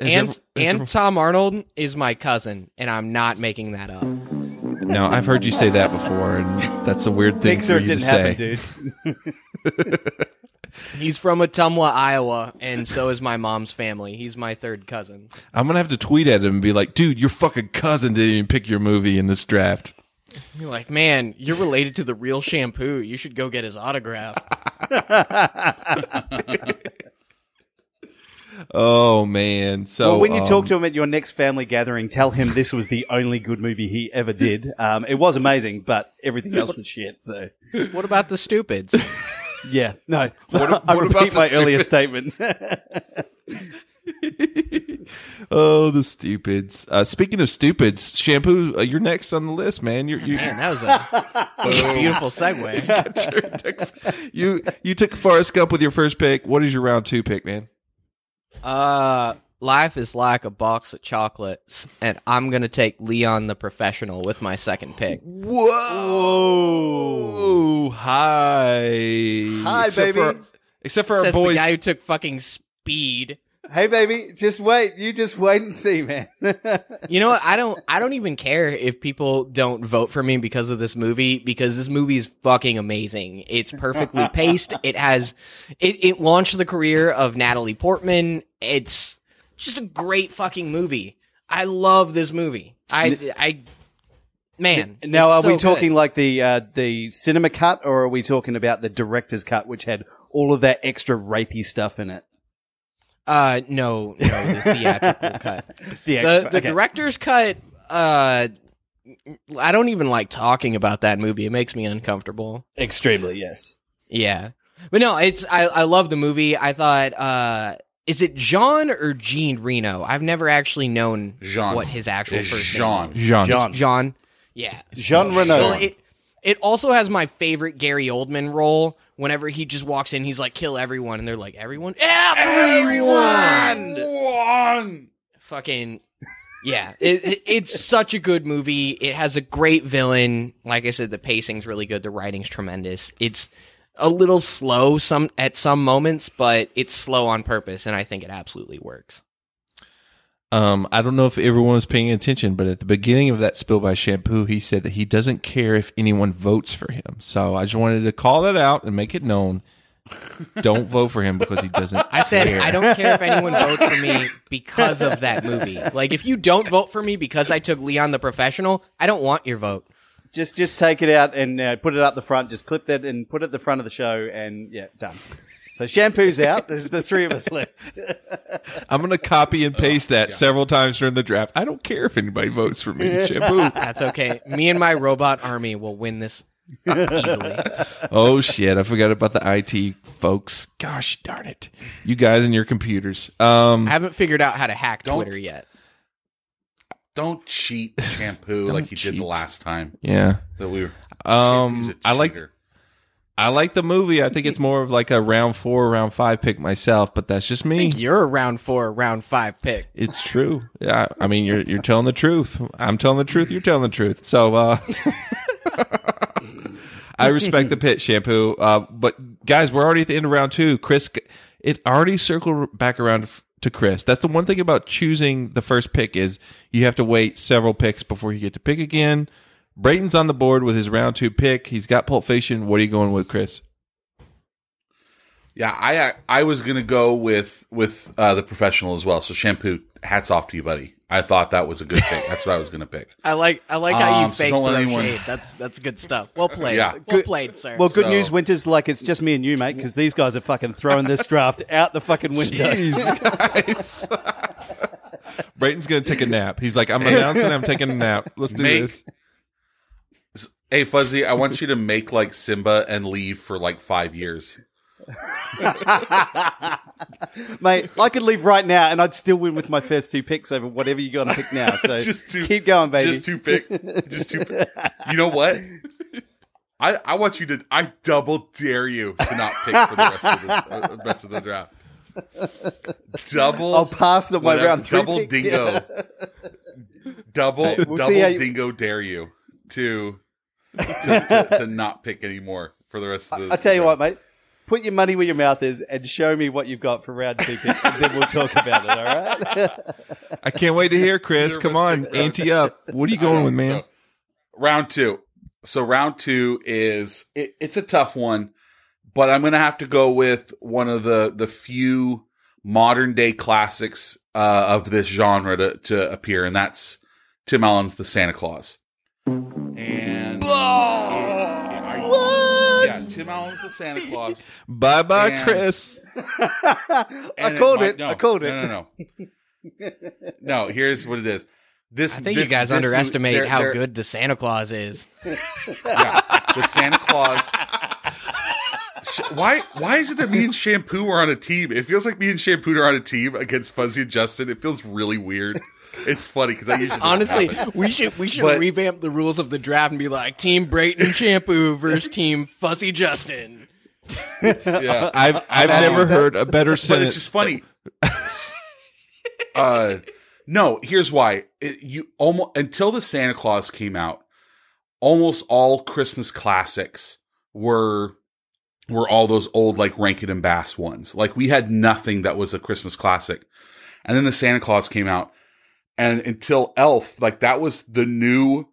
Tom Arnold is my cousin, and I'm not making that up. No, I've heard you say that before, and that's a weird thing for you to say. Dude. He's from Ottumwa, Iowa, and so is my mom's family. He's my third cousin. I'm going to have to tweet at him and be like, dude, your fucking cousin didn't even pick your movie in this draft. You're like, man, you're related to the real Shampoo. You should go get his autograph. Oh, man. So, well, when you talk to him at your next family gathering, tell him this was the only good movie he ever did. It was amazing, but everything else was shit. So, what about the stupids? Yeah, no. What I repeat about my earlier statement. Oh, the stupids. Speaking of stupids, Shampoo, you're next on the list, man. Man, that was a beautiful segue. You took Forrest Gump with your first pick. What is your round two pick, man? Life is like a box of chocolates, and I'm going to take Leon the Professional with my second pick. Whoa! Hi, except baby. Except for our boys. The guy who took fucking Speed. Hey, baby, just wait. You just wait and see, man. You know what? I don't even care if people don't vote for me because of this movie, because this movie is fucking amazing. It's perfectly paced. It launched the career of Natalie Portman. It's just a great fucking movie. I love this movie. Man, now are we talking good. Like the cinema cut, or are we talking about the director's cut, which had all of that extra rapey stuff in it? No, the theatrical cut. The director's cut, I don't even like talking about that movie. It makes me uncomfortable. Extremely, yes. Yeah. But no, I love the movie. I thought, is it John or Gene Reno? I've never actually known what his actual first name is. John. Yeah. Jean Reno. Well, it also has my favorite Gary Oldman role. Whenever he just walks in, he's like, kill everyone. And they're like, everyone? Everyone! Fucking, yeah. It's such a good movie. It has a great villain. Like I said, the pacing's really good. The writing's tremendous. It's a little slow at some moments, but it's slow on purpose, and I think it absolutely works. I don't know if everyone was paying attention, but at the beginning of that spill by Shampoo, he said that he doesn't care if anyone votes for him. So I just wanted to call that out and make it known. Don't vote for him because he doesn't I said, care. I don't care if anyone votes for me because of that movie. Like, if you don't vote for me because I took Leon the Professional, I don't want your vote. Just take it out and put it up the front. Just clip that and put it at the front of the show, and yeah, done. So Shampoo's out. There's the three of us left. I'm going to copy and paste that several times during the draft. I don't care if anybody votes for me, Shampoo. That's okay. Me and my robot army will win this easily. Oh, shit. I forgot about the IT folks. Gosh darn it. You guys and your computers. I haven't figured out how to hack Twitter yet. Don't cheat, Shampoo, like you did the last time. Yeah. That we were. I like the movie. I think it's more of like a round four, round five pick myself, but that's just me. I think you're a round four, round five pick. It's true. Yeah, I mean, you're telling the truth. I'm telling the truth. You're telling the truth. So I respect the pit, Shampoo. But guys, we're already at the end of round two. Chris, it already circled back around to Chris. That's the one thing about choosing the first pick is you have to wait several picks before you get to pick again. Brayton's on the board with his round two pick. He's got Pulp Fiction. What are you going with, Chris? Yeah, I was going to go with The Professional as well. So, Shampoo, hats off to you, buddy. I thought that was a good pick. That's what I was going to pick. I like how you faked the shade. That's good stuff. Well played. Yeah. Well played, sir. Well, good news, Winters, like it's just me and you, mate, because these guys are fucking throwing this draft out the fucking window. Jeez, guys. Brayton's going to take a nap. He's like, I'm announcing I'm taking a nap. Let's do this. Hey, Fuzzy, I want you to make like Simba and leave for like 5 years. Mate, I could leave right now and I'd still win with my first two picks over whatever you got to pick now. So keep going, baby. Just two pick. You know what? I want you to, I double dare you to not pick for the rest of the draft. Double. I'll pass on my round three. Double pick. Dingo. Yeah. Double dingo dare you to not pick anymore for the rest of the. I'll tell you what, mate. Put your money where your mouth is and show me what you've got for round two picks, and then we'll talk about it, all right? I can't wait to hear, Chris. Come on, ante up. What are you going with, man? So, round two. So round two is it's a tough one, but I'm going to have to go with one of the few modern day classics of this genre to appear, and that's Tim Allen's The Santa Clause. And what? Yeah, Tim Allen's The Santa Clause. Bye bye, Chris. I called it. No. No, here's what it is. I think you guys underestimate how good The Santa Clause is. Yeah, The Santa Clause. Why is it that me and Shampoo are on a team? It feels like me and Shampoo are on a team against Fuzzy and Justin. It feels really weird. It's funny because I usually honestly we should revamp the rules of the draft and be like Team Brayton Shampoo versus Team Fuzzy Justin. Yeah, I've never heard a better sentence. But it's just funny. No, here's why. You almost until The Santa Clause came out, almost all Christmas classics were all those old like Rankin and Bass ones. Like we had nothing that was a Christmas classic, and then The Santa Clause came out. And until Elf, like that was the new.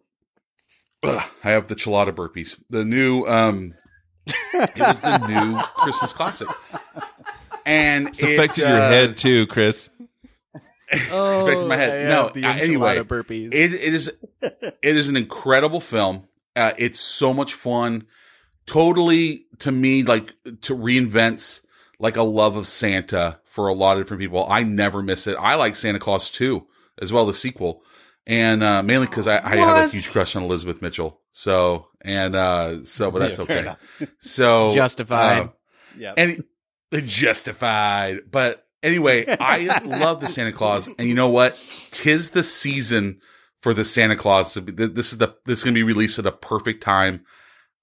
I have the Chelada burpees. The new, it was the new Christmas classic, and it's affected your head too, Chris. It's affected my head. Anyway, burpees. It is an incredible film. It's so much fun. Totally, to me, like to reinvents like a love of Santa for a lot of different people. I never miss it. I like Santa Claus too. As well, the sequel, and mainly because I had a huge crush on Elizabeth Mitchell. But that's okay. So justified, justified. But anyway, I love the Santa Clause, and you know what? 'Tis the season for the Santa Clause. This is going to be released at a perfect time.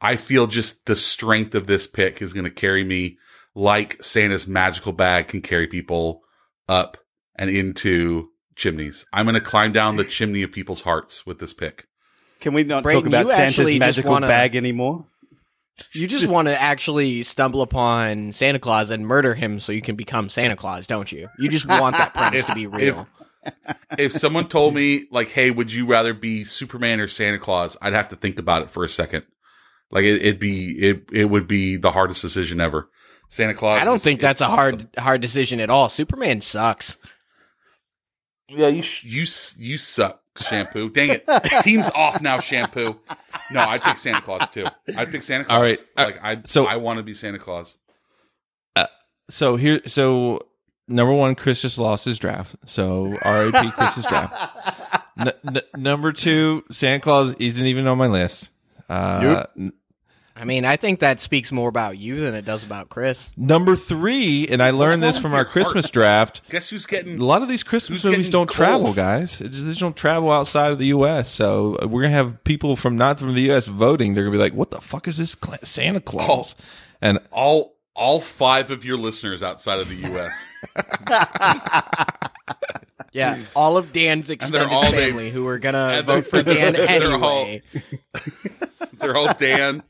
I feel just the strength of this pick is going to carry me like Santa's magical bag can carry people up and into chimneys. I'm going to climb down the chimney of people's hearts with this pick. Can we not talk about Santa's magical bag anymore? You just want to actually stumble upon Santa Claus and murder him so you can become Santa Claus, don't you? You just want that premise to be real. If someone told me, like, hey, would you rather be Superman or Santa Claus? I'd have to think about it for a second. Like, it would be the hardest decision ever. Santa Claus. I don't think that's a hard decision at all. Superman sucks. Yeah, you suck, Shampoo. Dang it. Team's off now, Shampoo. No, I'd pick Santa Claus, too. I'd pick Santa Claus. All right. I want to be Santa Claus. So number one, Chris just lost his draft. So, R.I.P. Chris's draft. Number two, Santa Claus isn't even on my list. Nope. I mean, I think that speaks more about you than it does about Chris. Number three, and I learned this from our Christmas draft. Guess who's getting... A lot of these Christmas movies don't travel, guys. They just don't travel outside of the U.S., so we're going to have people not from the U.S. voting. They're going to be like, what the fuck is this Santa Claus? And all five of your listeners outside of the U.S. Yeah, all of Dan's extended family who are going to vote for Dan anyway. They're all Dan...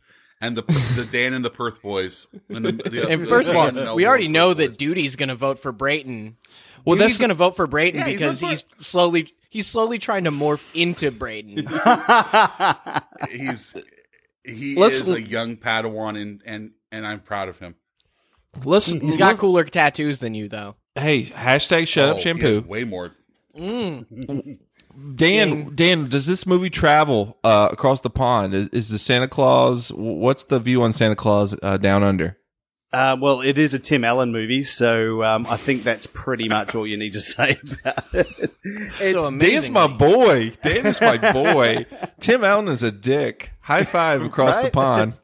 And the Dan and the Perth boys. And first of all, we already know that Duty's going to vote for Brayton. Well, Duty's going to vote for Brayton because he's slowly trying to morph into Brayton. He is a young Padawan, and I'm proud of him. He's got cooler tattoos than you, though. Hey, hashtag shut up, Shampoo. He has way more. Mm. Dan, does this movie travel across the pond? Is the Santa Claus? What's the view on Santa Claus down under? Well, it is a Tim Allen movie, so I think that's pretty much all you need to say about it. Dan's my boy. Dan is my boy. Tim Allen is a dick. High five across the pond.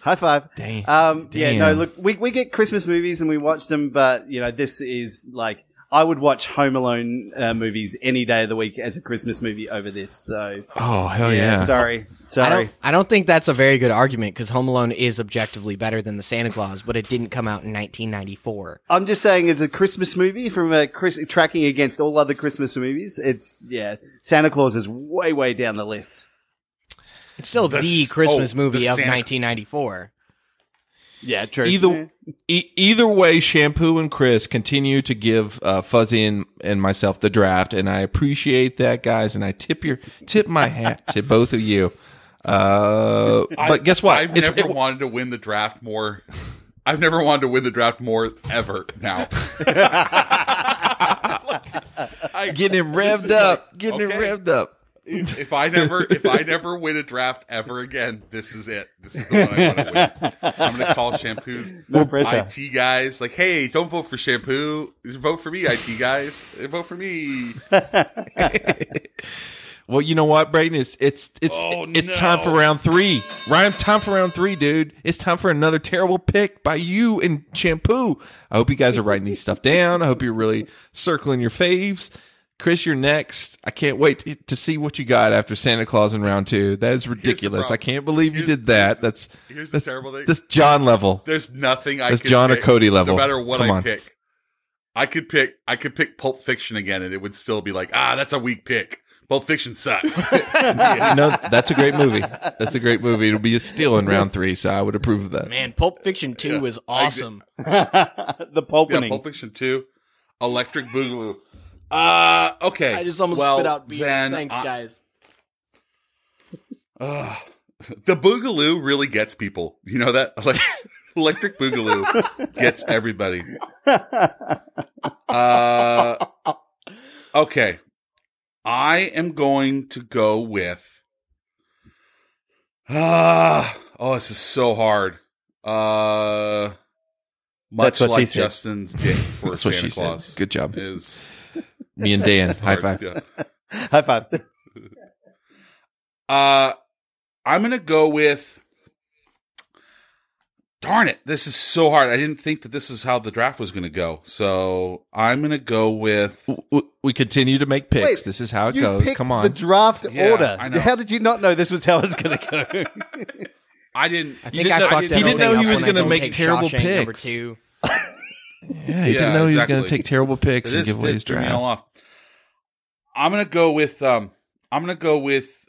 High five. Damn. Yeah. No. Look, we get Christmas movies and we watch them, but you know this is like. I would watch Home Alone movies any day of the week as a Christmas movie over this. So, hell yeah! Sorry. I don't think that's a very good argument because Home Alone is objectively better than The Santa Clause, but it didn't come out in 1994. I'm just saying, as a Christmas movie, from a tracking against all other Christmas movies, Santa Claus is way down the list. It's still the Christmas movie of 1994. Yeah, true. Either way, Shampoo and Chris continue to give Fuzzy and myself the draft, and I appreciate that, guys. And I tip my hat to both of you. But guess what? I've never wanted to win the draft more. I've never wanted to win the draft more ever. Now, getting him revved up. If I never win a draft ever again, this is it. This is the one I want to win. I'm going to call Shampoo's IT guys. Like, hey, don't vote for Shampoo. Vote for me, IT guys. Vote for me. Well, you know what, Brayden? It's time for round three. Ryan, time for round three, dude. It's time for another terrible pick by you and Shampoo. I hope you guys are writing these stuff down. I hope you're really circling your faves. Chris, you're next. I can't wait to see what you got after Santa Clause in round two. That is ridiculous. I can't believe you did that. That's the terrible thing. That's John level. There's nothing I could pick. That's John or Cody level. No matter what I pick. I could pick Pulp Fiction again, and it would still be like, that's a weak pick. Pulp Fiction sucks. Yeah. No, that's a great movie. That's a great movie. It'll be a steal in round three, so I would approve of that. Man, Pulp Fiction 2 is awesome. The pulpening. Yeah, Pulp Fiction 2, Electric Boogaloo. Okay. I just almost spit out beer. Thanks, guys. The Boogaloo really gets people. You know that? Electric Boogaloo gets everybody. Okay. I am going to go with... this is so hard. Much like Justin's dick for That's Santa Claus. Said. Good job. Is... Me and Dan. High five. Yeah. High five. I'm going to go with... Darn it. This is so hard. I didn't think that this is how the draft was going to go. So I'm going to go with... We continue to make picks. Wait, this is how it goes. Come on. The draft order. I know. How did you not know this was how it's going to go? I didn't. He didn't know he was going to make terrible Shawshank picks. Number two. Didn't know he was going to take terrible picks and give away his draft. I'm going to go with...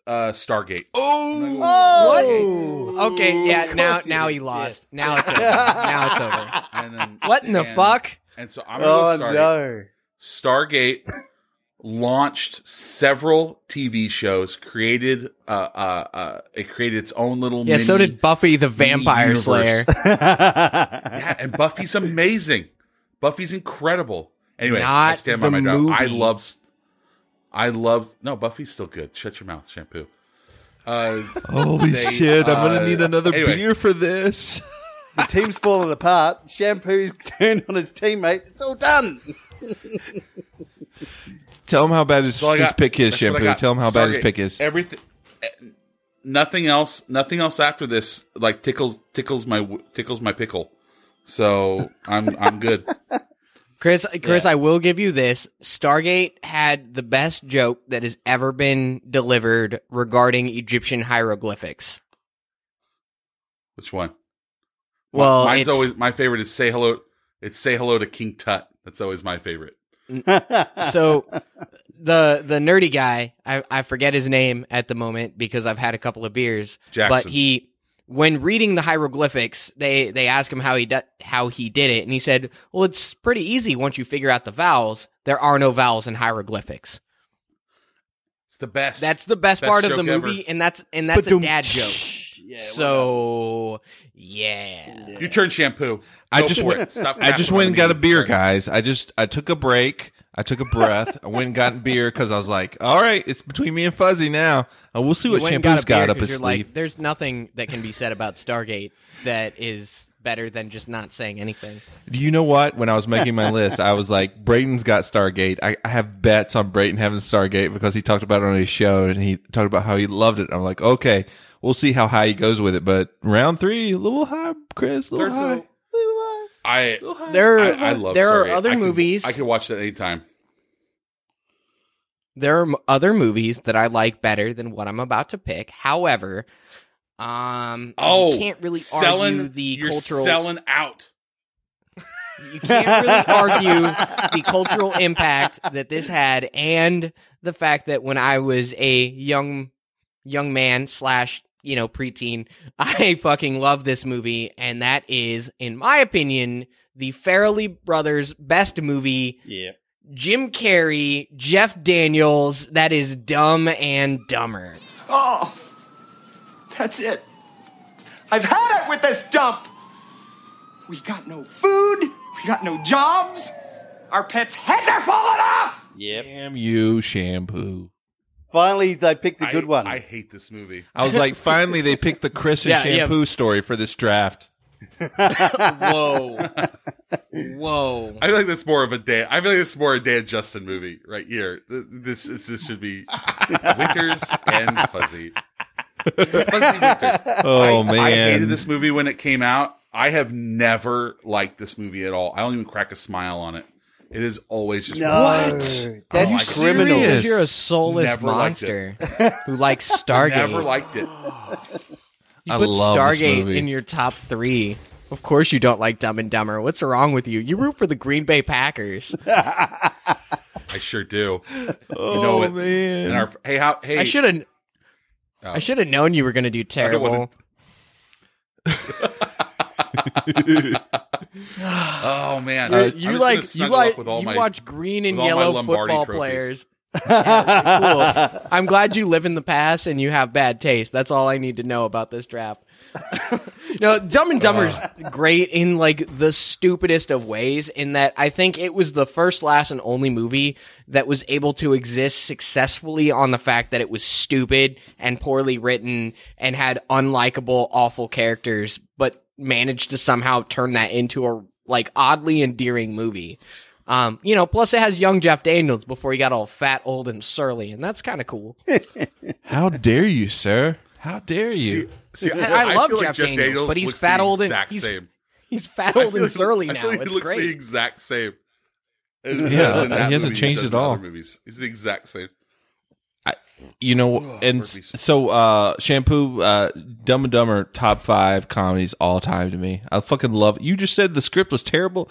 Stargate. Oh, what? Okay, yeah. Now he lost. Yes. Now it's over. And then, what in the fuck? And so I'm going to Stargate. No. Stargate launched several TV shows. Created it created its own little. Yeah. So did Buffy the Vampire Slayer. Yeah, and Buffy's amazing. Buffy's incredible. Anyway, I stand by my draft. No, Buffy's still good. Shut your mouth, Shampoo. Holy shit, I'm going to need another beer for this. The team's falling apart. Shampoo's turned on his teammate. It's all done. Tell him how bad his pick is, Shampoo. Tell him how bad his pick is. Everything, nothing else after this like tickles my pickle. So I'm good. Chris, I will give you this. Stargate had the best joke that has ever been delivered regarding Egyptian hieroglyphics. Which one? Well, mine's always my favorite is say hello. It's say hello to King Tut. That's always my favorite. So the nerdy guy, I forget his name at the moment because I've had a couple of beers. Jackson. But he. When reading the hieroglyphics, they ask him how he did it, and he said, "Well, it's pretty easy once you figure out the vowels. There are no vowels in hieroglyphics." It's the best. That's the best part of the movie, ever. and that's a dad joke. Yeah, so yeah, you turn Shampoo. I just went and got a beer, guys. I took a break. I took a breath. I went and got beer because I was like, all right, it's between me and Fuzzy now. We'll see what Shampoo's got up his sleeve. Like, there's nothing that can be said about Stargate that is better than just not saying anything. Do you know what? When I was making my list, I was like, Brayton's got Stargate. I have bets on Brayton having Stargate because he talked about it on his show and he talked about how he loved it. I'm like, okay, we'll see how high he goes with it. But round three, a little high, Chris, a little high. I love there Stargate. Are other movies. I can watch that anytime. There are other movies that I like better than what I'm about to pick. However, you can't really argue the cultural... You're selling out. You can't really argue the cultural impact that this had and the fact that when I was a young man / preteen, I fucking love this movie, and that is, in my opinion, the Farrelly Brothers' best movie. Yeah. Jim Carrey, Jeff Daniels, that is Dumb and Dumber. Oh, that's it. I've had it with this dump. We got no food. We got no jobs. Our pets' heads are falling off. Yep. Damn you, Shampoo. Finally, they picked a good one. I hate this movie. I was like, finally, they picked the Chris and Shampoo story for this draft. Whoa! I feel like that's more a Dan Justin movie right here. This should be Winters and Fuzzy. Fuzzy Winter. Oh, man. I hated this movie when it came out. I have never liked this movie at all. I don't even crack a smile on it. It is always just... No. What? That's criminal. Because you're a soulless monster who likes Stargate. Never liked it. You put Stargate in your top three. Of course you don't like Dumb and Dumber. What's wrong with you? You root for the Green Bay Packers. I sure do. Oh, you know it. Man. Hey, I should have known you were going to do terrible. Oh man! You watch green and yellow football players. Yeah, cool. I'm glad you live in the past and you have bad taste. That's all I need to know about this draft. No, Dumb and Dumber's great in like the stupidest of ways. In that, I think it was the first, last, and only movie that was able to exist successfully on the fact that it was stupid and poorly written and had unlikable, awful characters, but managed to somehow turn that into a like oddly endearing movie. You know, plus it has young Jeff Daniels before he got all fat, old, and surly, and that's kind of cool. How dare you, sir? How dare you? See, I love Jeff Daniels, but he's fat, old, and same. He's fat, old, and surly now. It's great. He looks the exact same. He hasn't changed at all. He's the exact same. Shampoo, Dumb and Dumber, top five comedies all time to me. I fucking love it. You just said the script was terrible.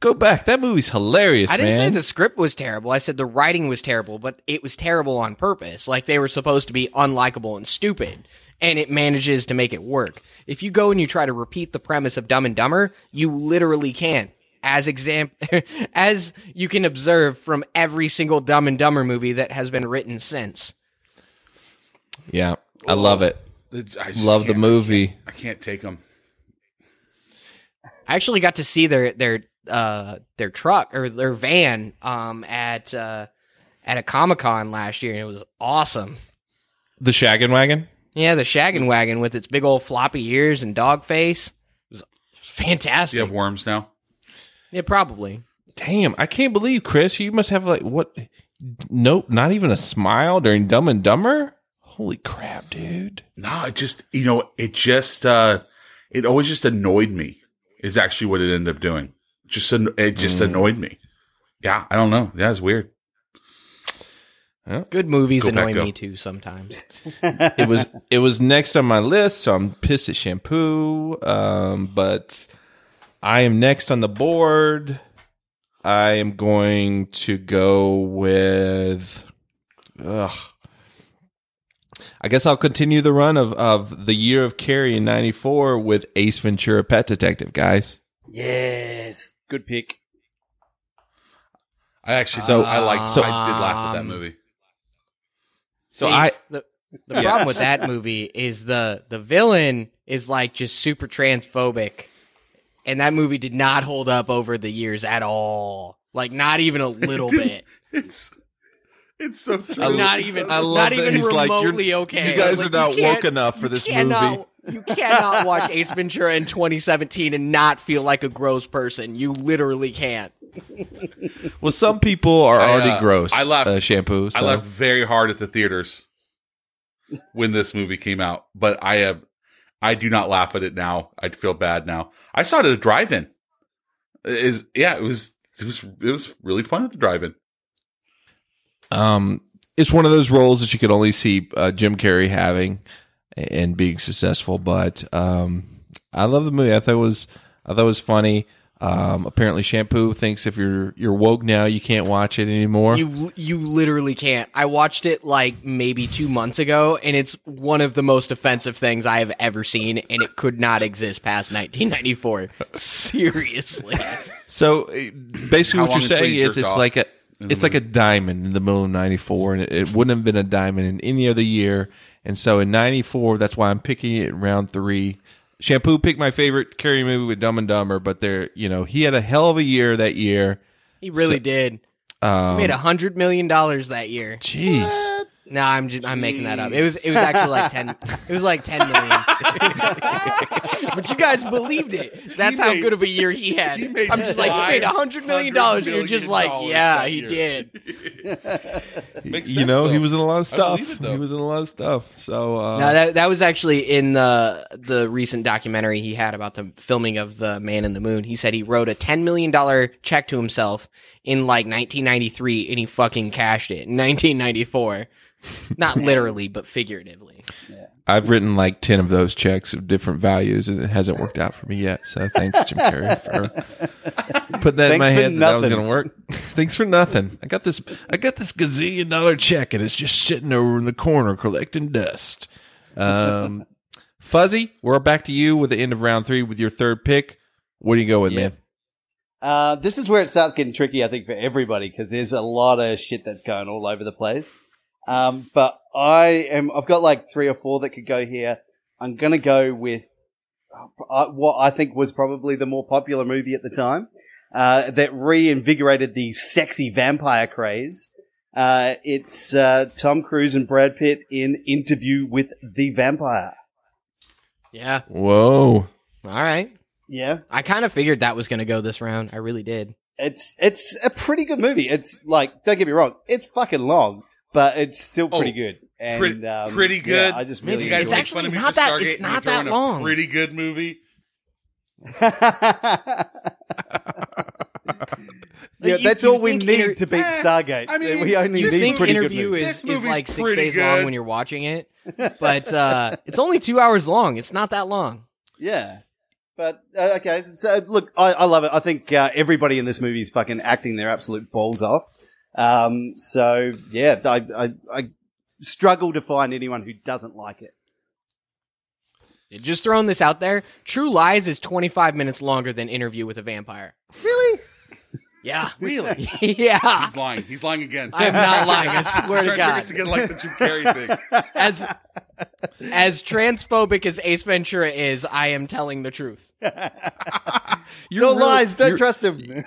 Go back. That movie's hilarious, man. I didn't say the script was terrible. I said the writing was terrible, but it was terrible on purpose. Like, they were supposed to be unlikable and stupid, and it manages to make it work. If you go and you try to repeat the premise of Dumb and Dumber, you literally can't. As you can observe from every single Dumb and Dumber movie that has been written since. Yeah, I love it. I love the movie. I can't take them. I actually got to see their truck or their van at a Comic-Con last year, and it was awesome. The Shaggin' Wagon? Yeah, the Shaggin' Wagon with its big old floppy ears and dog face. It was fantastic. Do you have worms now? Yeah, probably. Damn, I can't believe, Chris, you must have like what? Nope, not even a smile during Dumb and Dumber? Holy crap, dude. No, it always just annoyed me. Is actually what it ended up doing. It just annoyed me. Yeah, I don't know. That was weird. Good movies annoy me too sometimes. It was next on my list, so I'm pissed at Shampoo. But I am next on the board. I am going to go with. I guess I'll continue the run of the year of Carrie in '94 with Ace Ventura: Pet Detective, guys. Yes, good pick. I did laugh at that movie. The problem with that movie is the villain is like just super transphobic, and that movie did not hold up over the years at all. Like not even a little bit. It's so true. Not even remotely okay. You guys are not woke enough for this movie. You cannot watch Ace Ventura in 2017 and not feel like a gross person. You literally can't. Well, some people are already gross. I laughed. Shampoo. So. I laughed very hard at the theaters when this movie came out, but I do not laugh at it now. I'd feel bad now. I saw it at a drive-in. It was really fun at the drive-in. It's one of those roles that you could only see Jim Carrey having and being successful, but I love the movie. I thought it was funny. Apparently, Shampoo thinks if you're woke now, you can't watch it anymore. You literally can't. I watched it like maybe 2 months ago, and it's one of the most offensive things I have ever seen, and it could not exist past 1994. Seriously. So basically, what you're saying is it's off? It's like a diamond in the middle of 94, and it wouldn't have been a diamond in any other year. And so in 94, that's why I'm picking it in round three. Shampoo picked my favorite Carrie movie with Dumb and Dumber, but he had a hell of a year that year. He really did. He made $100 million that year. Jeez. What? No, I'm making that up. It was actually like 10. It was like 10 million. But you guys believed it. That's how good of a year he had. I'm just like, he made $100 million, and you're just like, yeah, he did. Makes sense, though. He was in a lot of stuff. He was in a lot of stuff. So no, that was actually in the recent documentary he had about the filming of The Man in the Moon. He said he wrote a $10 million check to himself in like 1993, and he fucking cashed it in 1994. Not literally, but figuratively. Yeah. I've written like 10 of those checks of different values, and it hasn't worked out for me yet. So thanks, Jim Carrey, for putting that in my head that was going to work. Thanks for nothing. I got this gazillion-dollar check, and it's just sitting over in the corner collecting dust. Fuzzy, we're back to you with the end of round 3 with your third pick. What do you go with, man? This is where it starts getting tricky, I think, for everybody, because there's a lot of shit that's going all over the place. But I've got like 3 or 4 that could go here. I'm going to go with what I think was probably the more popular movie at the time, that reinvigorated the sexy vampire craze. It's Tom Cruise and Brad Pitt in Interview with the Vampire. Yeah. Whoa. All right. Yeah. I kind of figured that was going to go this round. I really did. It's a pretty good movie. It's like, don't get me wrong, it's fucking long, but it's still pretty good. And pretty good. Yeah, I just really it's actually fun not that. Stargate, it's not that long. Pretty good movie. Yeah, that's all we need to beat Stargate. I mean, we only need pretty good movies. This is like 6 days long when you're watching it, but it's only 2 hours long. It's not that long. Yeah. But, okay, so look, I love it. I think everybody in this movie is fucking acting their absolute balls off. So, yeah, I struggle to find anyone who doesn't like it. Just throwing this out there, True Lies is 25 minutes longer than Interview with a Vampire. Really? Yeah. Really? Yeah. He's lying. He's lying again. I'm not lying. I swear to God. Trying to us again like the Jim Carrey thing. As transphobic as Ace Ventura is, I am telling the truth. Lies. Don't trust him.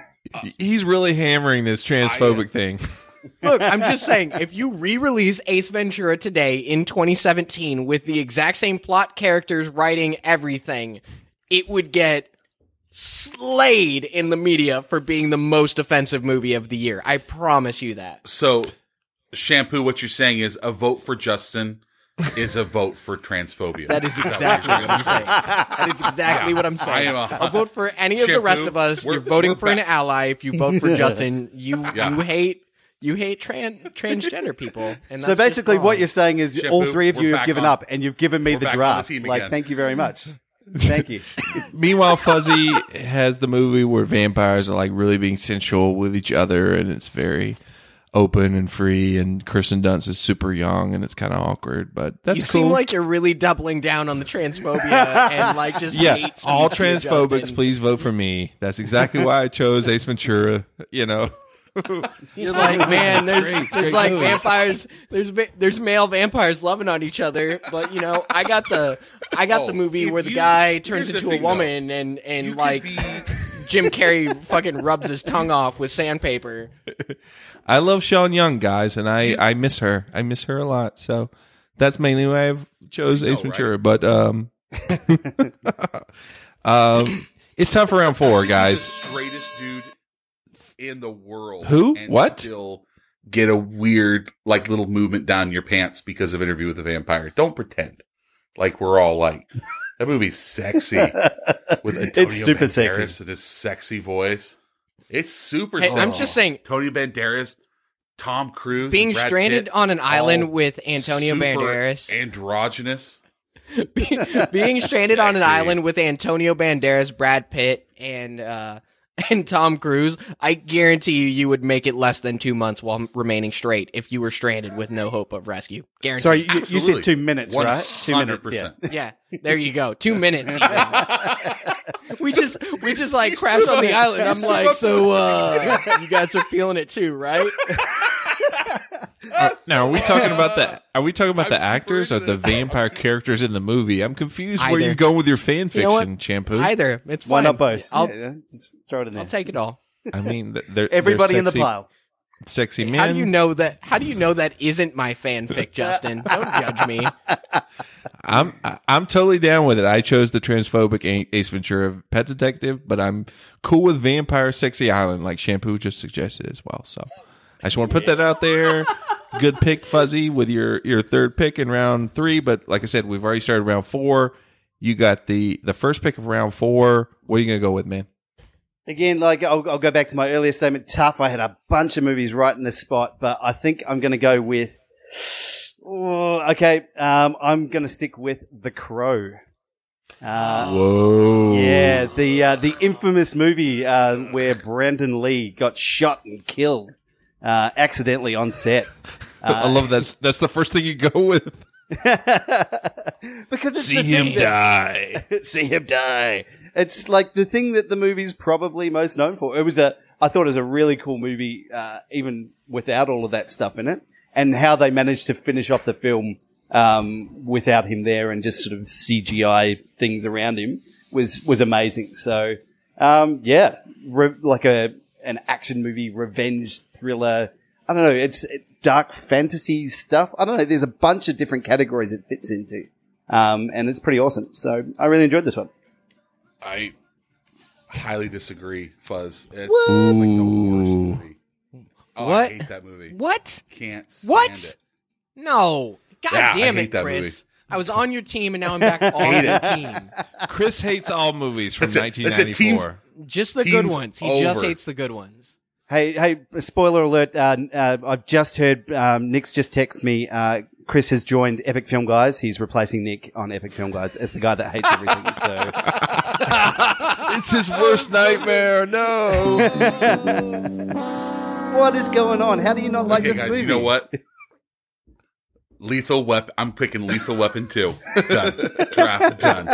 He's really hammering this transphobic thing. Look, I'm just saying, if you re-release Ace Ventura today in 2017 with the exact same plot, characters, writing, everything, it would get slayed in the media for being the most offensive movie of the year. I promise you that. So, Shampoo, what you're saying is a vote for Justin is a vote for transphobia. That is exactly what I'm saying. That is exactly what I'm saying. A vote for any of the rest of us. You're voting for an ally. If you vote for Justin, you hate transgender people. And so basically what you're saying is Shampoo, all 3 of you have given up, and you've given me the draft. Like, thank you very much. Thank you. Meanwhile, Fuzzy has the movie where vampires are like really being sensual with each other, and it's very open and free, and Kirsten Dunst is super young, and it's kind of awkward, but that's cool. You seem like you're really doubling down on the transphobia and like just hate all transphobics. Please vote for me. That's exactly why I chose Ace Ventura, you know. You're like, man, there's like vampires, there's male vampires loving on each other, but you know, I got the movie where the guy turns into a woman, though, and like Jim Carrey fucking rubs his tongue off with sandpaper. I love Sean Young, guys, and I miss her. I miss her a lot. So that's mainly why I chose Ace Ventura, right? But it's tough for round 4, guys. The straightest dude in the world, who and what still get a weird like little movement down your pants because of Interview with a Vampire. Don't pretend like we're all like that movie's sexy with Antonio it's super Banderas sexy. And his sexy voice. It's super sexy. I'm just saying, Antonio Banderas, Tom Cruise being stranded on an island with Antonio Banderas, androgynous. Being stranded sexy on an island with Antonio Banderas, Brad Pitt, and Tom Cruise, I guarantee you would make it less than 2 months while remaining straight if you were stranded with no hope of rescue. Guaranteed. Sorry, you said 2 minutes, 100%. Right? 2 minutes. Yeah. There you go. 2 minutes. We just like crashed on the island. I'm like, so you guys are feeling it too, right? Now, are we talking about the? Are we talking about the actors or the vampire characters in the movie? I'm confused. Either. Where you're going with your fan fiction, Shampoo? Either it's fine. Why not both? I'll just throw it in there. I'll take it all. I mean, everybody they're in the pile. Sexy man. How do you know that? How do you know that isn't my fanfic, Justin? Don't judge me. I'm totally down with it. I chose the transphobic Ace Ventura: Pet Detective, but I'm cool with Vampire Sexy Island, like Shampoo just suggested as well. So I just want to put that out there. Good pick, Fuzzy, with your third pick in round three. But like I said, we've already started round four. You got the first pick of round four. What are you going to go with, man? Again, like I'll go back to my earlier statement. Tough. I had a bunch of movies right in this spot, but I think I'm going to go with. I'm going to stick with The Crow. Whoa! Yeah, the infamous movie where Brandon Lee got shot and killed accidentally on set. I love that. That's the first thing you go with. Because it's see him die. It's like the thing that the movie's probably most known for. I thought it was a really cool movie, even without all of that stuff in it, and how they managed to finish off the film without him there and just sort of CGI things around him was amazing. So, like an action movie, revenge thriller. I don't know. It's dark fantasy stuff. I don't know. There's a bunch of different categories it fits into, and it's pretty awesome. So I really enjoyed this one. I highly disagree, Fuzz. It's like the worst movie. Oh, what? I hate that movie. What? Can't stand it. No. God damn it, Chris. Movie. I was on your team, and now I'm back on your team. Chris hates all movies from 1994. Just the good ones. He just hates the good ones. Hey! Spoiler alert. I've just heard Nick's just texted me. Chris has joined Epic Film Guys. He's replacing Nick on Epic Film Guys as the guy that hates everything. So it's his worst nightmare. No. What is going on? How do you not like this movie? You know what? Lethal Weapon. I'm picking Lethal Weapon 2. Done. Draft done.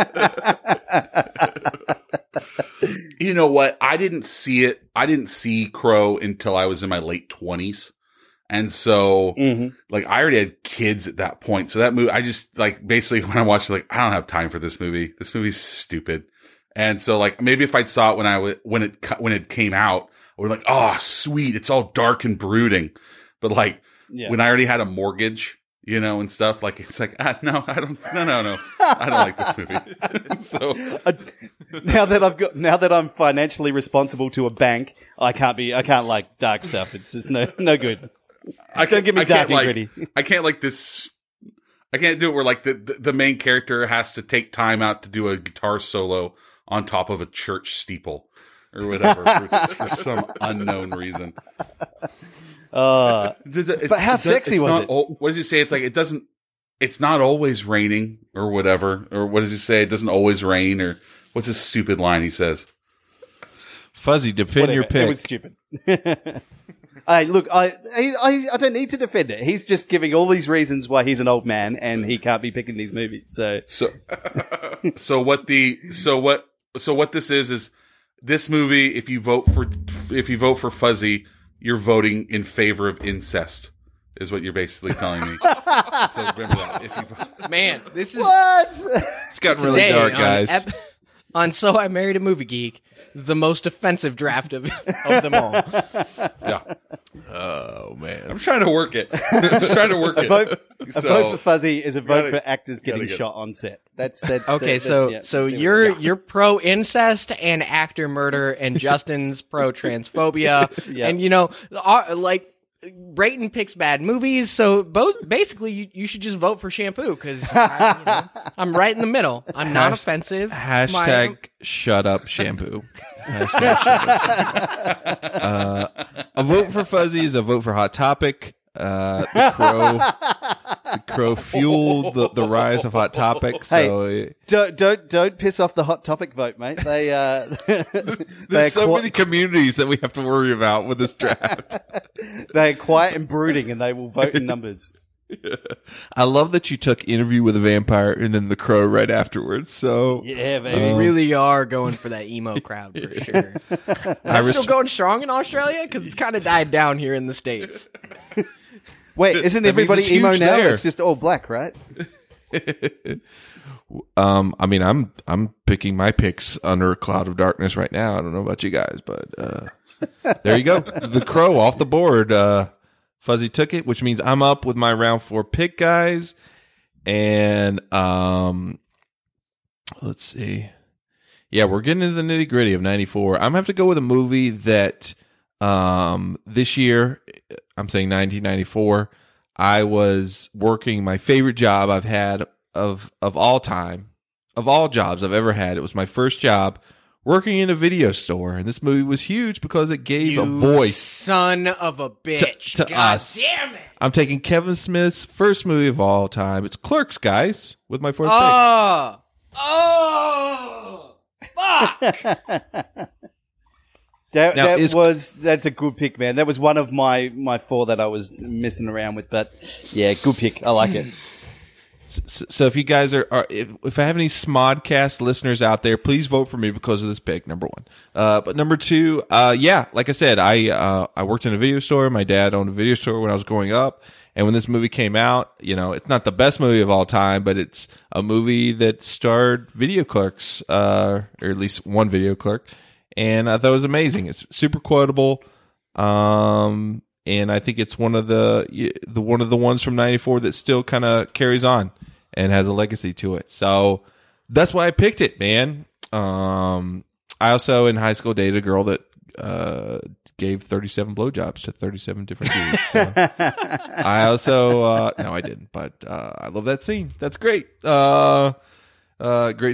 You know what? I didn't see Crow until I was in my late 20s. And so, I already had kids at that point. So that movie, I just, basically when I watched it, I don't have time for this movie. This movie's stupid. And so, maybe if I'd saw it when it came out, I would oh, sweet. It's all dark and brooding. But, when I already had a mortgage, you know, and stuff, I don't like this movie. So now that I'm financially responsible to a bank, I can't like dark stuff. It's just no good. Don't get me dark and gritty. I can't like this. I can't do it where the main character has to take time out to do a guitar solo on top of a church steeple or whatever for some unknown reason. But how sexy was it? What does he say? It's like, it's not always raining or whatever. Or what does he say? It doesn't always rain or what's this stupid line he says? Fuzzy, defend your pick. It was stupid. I don't need to defend it. He's just giving all these reasons why he's an old man and he can't be picking these movies. So what this is this movie, if you vote for Fuzzy, you're voting in favor of incest, is what you're basically telling me. So remember that. Man, this is... What? It's gotten really dark, guys. On So I Married a Movie Geek, the most offensive draft of them all. Yeah. Oh, man. I'm trying to work it. A vote for Fuzzy is a vote for actors getting shot on set. That's okay. You're pro incest and actor murder, and Justin's pro transphobia, and Brayton picks bad movies. So basically, you should just vote for Shampoo because I'm right in the middle. I'm not offensive. # shut up, Shampoo. A vote for Fuzzy is a vote for Hot Topic. The Crow fueled the rise of Hot Topic. So don't piss off the Hot Topic vote, mate. They there's so many communities that we have to worry about with this draft. They're quiet and brooding, and they will vote in numbers. Yeah. I love that you took Interview with a Vampire and then The Crow right afterwards. So yeah, baby, you really are going for that emo crowd for sure. Is it still going strong in Australia? Because it's kind of died down here in the States. Wait, isn't everybody emo now? It's just all black, right? I mean, I'm picking my picks under a cloud of darkness right now. I don't know about you guys, but There you go. The Crow off the board. Fuzzy took it, which means I'm up with my round four pick, guys. And let's see. Yeah, we're getting into the nitty gritty of 94. I'm going to have to go with a movie that this year, I'm saying 1994, I was working my favorite job I've had of all time, of all jobs I've ever had. It was my first job working in a video store, and this movie was huge because it gave a voice. Son of a bitch. To us. Damn it. I'm taking Kevin Smith's first movie of all time. It's Clerks, guys, with my fourth pick. Fuck. That's a good pick, man. That was one of my four that I was messing around with, but yeah, good pick. I like it. So if you guys if I have any Smodcast listeners out there, please vote for me because of this pick, number one. But number two, yeah, like I said, I worked in a video store. My dad owned a video store when I was growing up. And when this movie came out, you know, it's not the best movie of all time, but it's a movie that starred video clerks, or at least one video clerk. And I thought it was amazing. It's super quotable. And I think it's one of the one of the ones from 94 that still kind of carries on and has a legacy to it. So that's why I picked it, man. I also, in high school, dated a girl that gave 37 blowjobs to 37 different dudes. So. I also... no, I didn't, but I love that scene. That's great. Great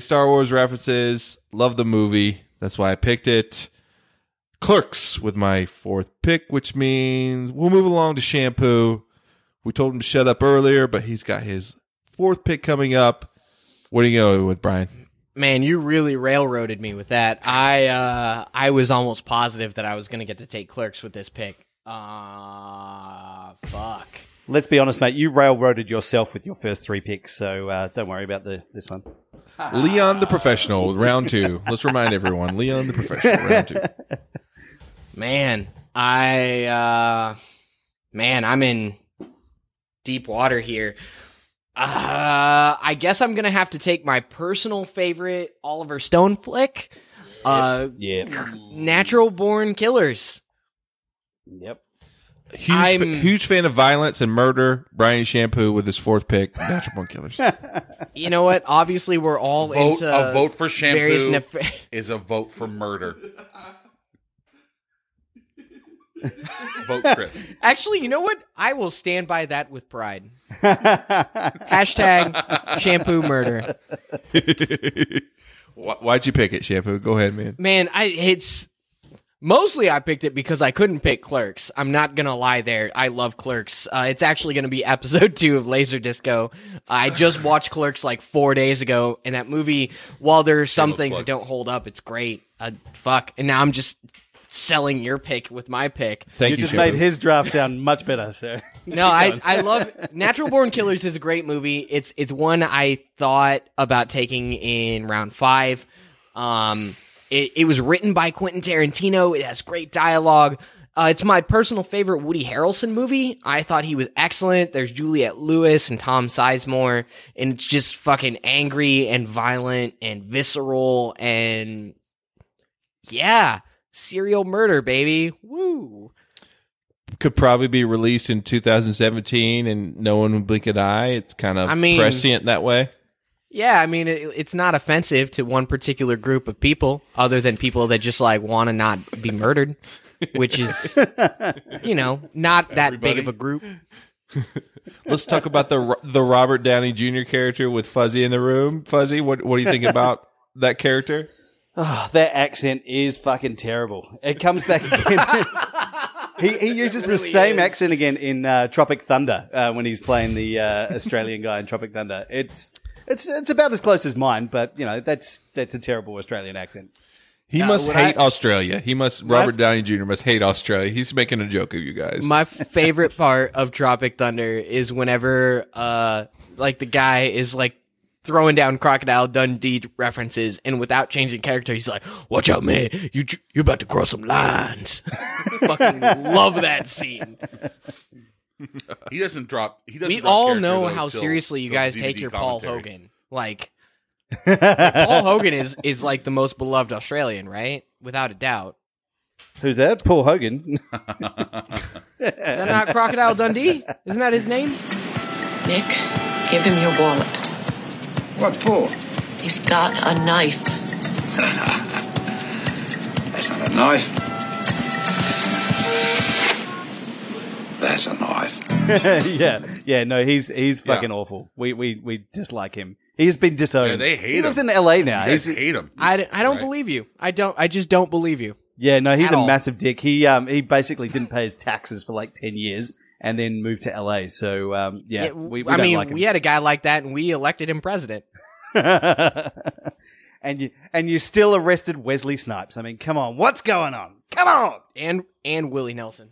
Star Wars references. Love the movie. That's why I picked it. Clerks with my fourth pick, which means we'll move along to Shampoo. We told him to shut up earlier, but he's got his fourth pick coming up. What are you going with, Brian? Man, you really railroaded me with that. I was almost positive that I was going to get to take Clerks with this pick. Fuck. Let's be honest, mate. You railroaded yourself with your first three picks, so don't worry about this one. Leon the Professional, round two. Let's remind everyone, Leon the Professional, round two. Man, I'm in deep water here. I guess I'm going to have to take my personal favorite Oliver Stone flick, Natural Born Killers. Yep. Huge fan of violence and murder. Brian Shampoo with his fourth pick, Natural Born Killers. You know what? Obviously, we're all into a vote for Shampoo is a vote for murder. Vote Chris. Actually, you know what? I will stand by that with pride. # Shampoo murder. Why'd you pick it, Shampoo? Go ahead, man. Man, Mostly I picked it because I couldn't pick Clerks. I'm not going to lie there. I love Clerks. It's actually going to be episode 2 of Laser Disco. I just watched Clerks like 4 days ago, and that movie, while there are some things that don't hold up, it's great. Fuck. And now I'm just selling your pick with my pick. Thank you, just made his draft sound much better, sir. No, I love... Natural Born Killers is a great movie. It's one I thought about taking in round 5. It was written by Quentin Tarantino. It has great dialogue. It's my personal favorite Woody Harrelson movie. I thought he was excellent. There's Juliette Lewis and Tom Sizemore, and it's just fucking angry and violent and visceral and, yeah, serial murder, baby. Woo. Could probably be released in 2017 and no one would blink an eye. It's kind of prescient that way. Yeah, I mean, it's not offensive to one particular group of people other than people that just, like, want to not be murdered, which is, you know, not that big of a group. Let's talk about the Robert Downey Jr. character with Fuzzy in the room. Fuzzy, what do you think about that character? Oh, that accent is fucking terrible. It comes back again. He uses the same accent again in Tropic Thunder when he's playing the Australian guy in Tropic Thunder. It's about as close as mine, but you know that's a terrible Australian accent. He must hate Australia. Robert Downey Jr. must hate Australia. He's making a joke of you guys. My favorite part of Tropic Thunder is whenever like the guy is like throwing down Crocodile Dundee references, and without changing character, he's like, "Watch out, man! You're about to cross some lines." Fucking love that scene. He doesn't drop. We all know how seriously you guys take your Paul Hogan. Like Paul Hogan is like the most beloved Australian, right? Without a doubt. Who's that? Paul Hogan. Is that not Crocodile Dundee? Isn't that his name? Nick, give him your wallet. What for? He's got a knife. That's not a knife. That's a knife. Yeah, no, he's fucking awful. We dislike him. He's been disowned. Yeah, they hate him. He lives in L.A. now. They hate him. I don't believe you. I just don't believe you. Yeah, no, he's a massive dick. He basically didn't pay his taxes for like 10 years and then moved to L.A. So, we don't like him. We had a guy like that and we elected him president. And you still arrested Wesley Snipes. I mean, come on. What's going on? Come on. And Willie Nelson.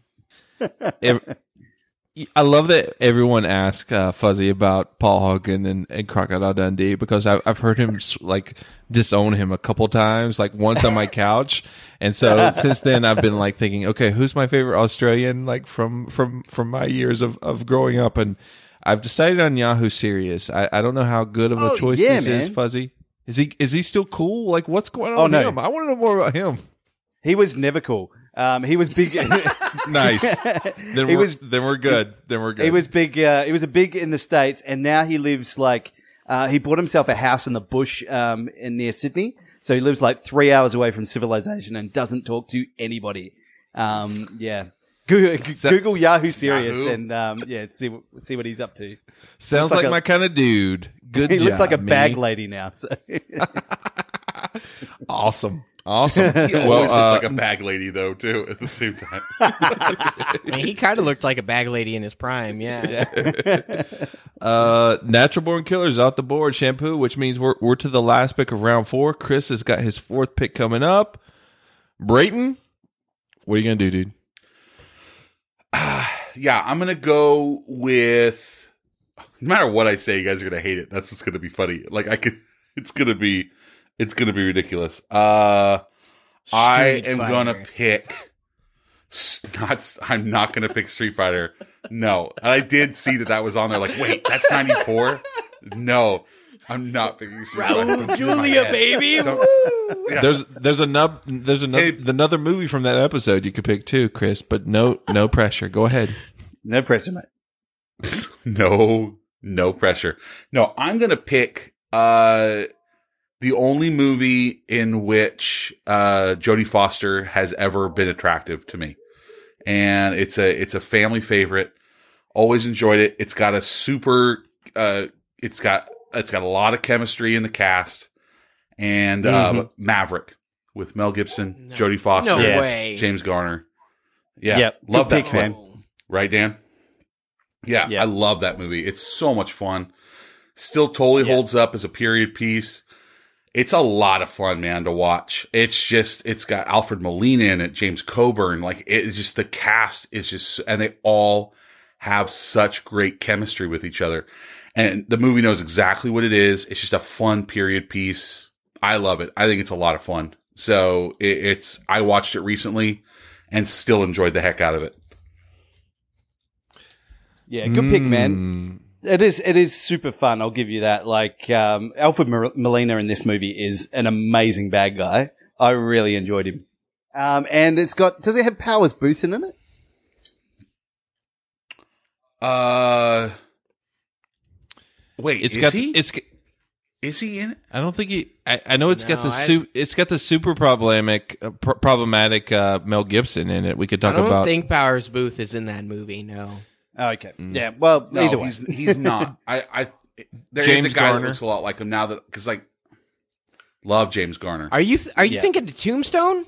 I love that everyone asks Fuzzy about Paul Hogan and Crocodile Dundee because I've heard him like disown him a couple times, like once on my couch, and so since then I've been like thinking, okay, who's my favorite Australian like from my years of growing up, and I've decided on Yahoo Serious. I don't know how good of a choice this is, Fuzzy. Is he still cool? Like what's going on with him? I want to know more about him. He was never cool. He was big. Nice. Then we're good. He was big. He was a big in the States, and now he lives like he bought himself a house in the bush in near Sydney. So he lives like 3 hours away from civilization and doesn't talk to anybody. Google Yahoo Serious and see what he's up to. Sounds like my kind of dude. Good. He looks like a bag lady now. So. Awesome. He always looked like a bag lady, though, too, at the same time. Man, he kind of looked like a bag lady in his prime, yeah. Natural Born Killers off the board, Shampoo, which means we're to the last pick of round 4. Chris has got his 4th pick coming up. Brayton, what are you going to do, dude? I'm going to go with... No matter what I say, you guys are going to hate it. That's what's going to be funny. Like, It's gonna be ridiculous. I'm not gonna pick Street Fighter. No, I did see that was on there. Like, wait, that's 94. No, I'm not picking Street Fighter. Julia, baby. Yeah. There's another movie from that episode you could pick too, Chris. But no pressure. Go ahead. No pressure, mate. No pressure. No, I'm gonna pick. The only movie in which Jodie Foster has ever been attractive to me, and it's a family favorite. Always enjoyed it. It's got a super. It's got a lot of chemistry in the cast, and Maverick with Mel Gibson, Jodie Foster, James Garner. Yeah, love that film. Right, Dan? Yeah, I love that movie. It's so much fun. Still totally holds up as a period piece. It's a lot of fun, man, to watch. It's got Alfred Molina in it, James Coburn. Like, it's just, the cast is just, and they all have such great chemistry with each other. And the movie knows exactly what it is. It's just a fun period piece. I love it. I think it's a lot of fun. So I watched it recently and still enjoyed the heck out of it. Yeah, good pick, man. It is super fun. I'll give you that. Like, Alfred Molina in this movie is an amazing bad guy. I really enjoyed him. And it's got, does it have Powers Booth in it? Wait, is he in it? I don't think he, I know it's got it's got the super problematic, Mel Gibson in it. We could talk about. I don't think Powers Booth is in that movie. No. Oh, okay. Yeah. Well, either way, he's not. There James is a guy Garner. That looks a lot like him now. That because like love James Garner. Are you thinking of Tombstone?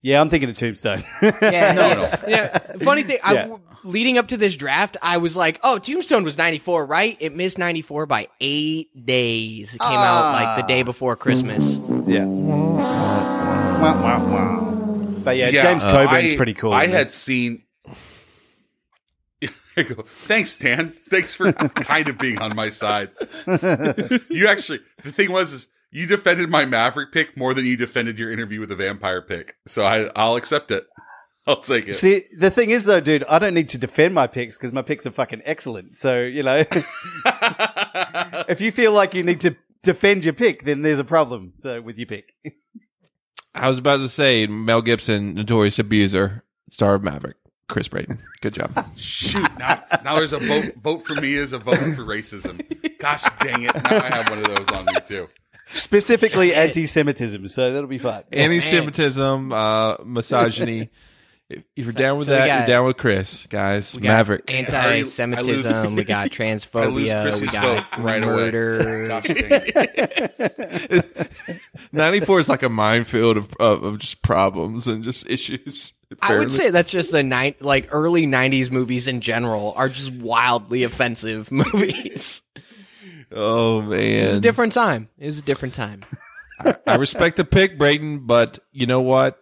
Yeah, I'm thinking of Tombstone. Yeah. No. Yeah. Funny thing. Yeah. Leading up to this draft, I was like, "Oh, Tombstone was 94, right? It missed 94 by 8 days. It came out like the day before Christmas." Yeah. Wow. But yeah, James Coburn's pretty cool. I had seen. There you go. Thanks, Dan. Thanks for kind of being on my side. You actually, the thing was, is you defended my Maverick pick more than you defended your Interview with the Vampire pick. So I'll accept it. I'll take it. See, the thing is, though, dude, I don't need to defend my picks because my picks are fucking excellent. So, you know, if you feel like you need to defend your pick, then there's a problem with your pick. I was about to say Mel Gibson, notorious abuser, star of Maverick. Chris Brayden. Good job. Shoot. Now there's a vote for me is a vote for racism. Gosh dang it. Now I have one of those on me too. Specifically anti-Semitism, so that'll be fun. Anti-Semitism, misogyny. If you're down with that, you're down with Chris, guys. Maverick. Anti-Semitism. We got transphobia. We got murder. Gosh, dang it. 94 is like a minefield of just problems and just issues. Apparently. I would say that's just like early 90s movies in general are just wildly offensive movies. Oh, man. It was a different time. I respect the pick, Brayden, but you know what?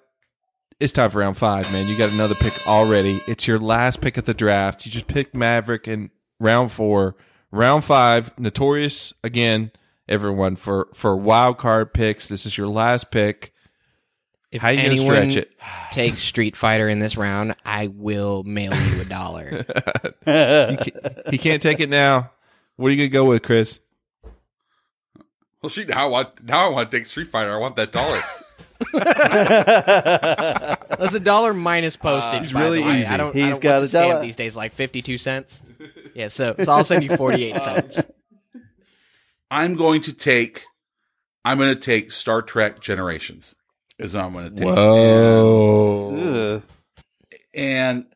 It's time for round 5, man. You got another pick already. It's your last pick of the draft. You just picked Maverick in round 4. Round 5, notorious, again, everyone, for wild card picks. This is your last pick. If How you anyone stretch it? Takes Street Fighter in this round, I will mail you $1. He can't take it now. What are you going to go with, Chris? Well, shoot, now I want to take Street Fighter. I want that $1. That's $1 minus postage. He's really easy. I don't got want to $1 these days, like 52 cents. Yeah, so I'll send you 48 cents. I'm going to take Star Trek Generations. Is what I'm going to take. Whoa. And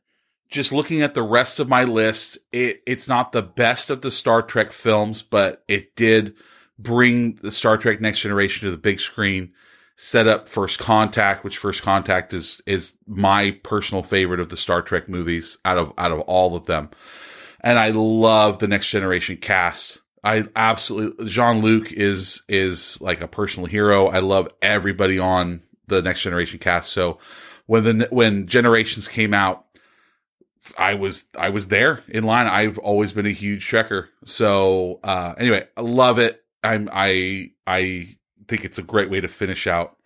just looking at the rest of my list, it's not the best of the Star Trek films, but it did bring the Star Trek Next Generation to the big screen, set up First Contact, which First Contact is my personal favorite of the Star Trek movies out of all of them. And I love the Next Generation cast. I absolutely, Jean-Luc is like a personal hero. I love everybody on the Next Generation cast. So when Generations came out, I was there in line. I've always been a huge Trekker. So anyway, I love it. I think it's a great way to finish out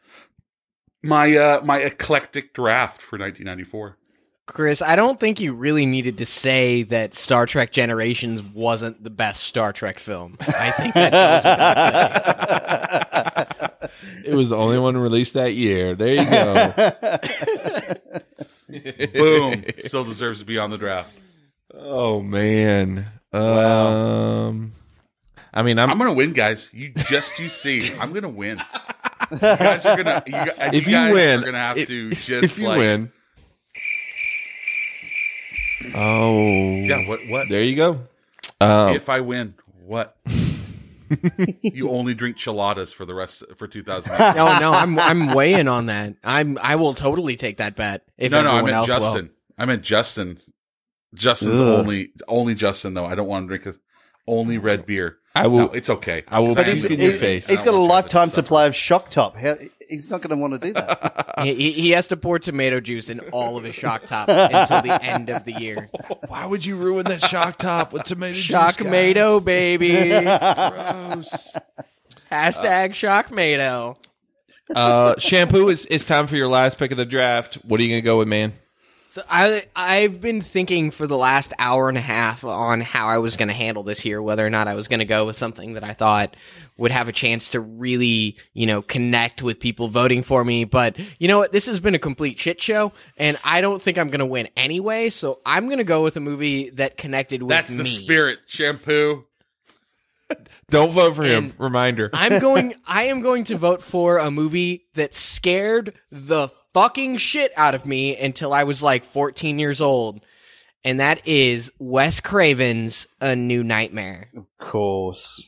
my my eclectic draft for 1994. Chris, I don't think you really needed to say that Star Trek Generations wasn't the best Star Trek film. I think that goes without saying. It was the only one released that year. There you go. Boom. Still deserves to be on the draft. Oh, man. Wow. I mean, I'm going to win, guys. You see. I'm going to win. You guys are going to... If you win... You're going to have to just, if you like... win... Oh yeah! What? There you go. If I win, what? You only drink cheladas for the rest for 2009. No, I'm weighing on that. I will totally take that bet. If no, I meant Justin. Will. I meant Justin. Justin's only Justin though. I don't want to drink only red beer. I will. No, it's okay. I will. But he's in your face. He's got a lifetime supply of Shock Top. He's not going to want to do that. He has to pour tomato juice in all of his Shock Top until the end of the year. Why would you ruin that Shock Top with tomato juice? Shockmato, baby. Gross. Hashtag Shockmato. Shampoo, it's time for your last pick of the draft. What are you going to go with, man? So I've been thinking for the last hour and a half on how I was going to handle this here, whether or not I was going to go with something that I thought would have a chance to really, connect with people voting for me. But you know what? This has been a complete shit show, and I don't think I'm going to win anyway. So I'm going to go with a movie that connected with me. That's the spirit, Shampoo. Don't vote for him. Reminder. I am going to vote for a movie that scared the fucking shit out of me until I was like 14 years old, and that is Wes Craven's A New Nightmare. Of course.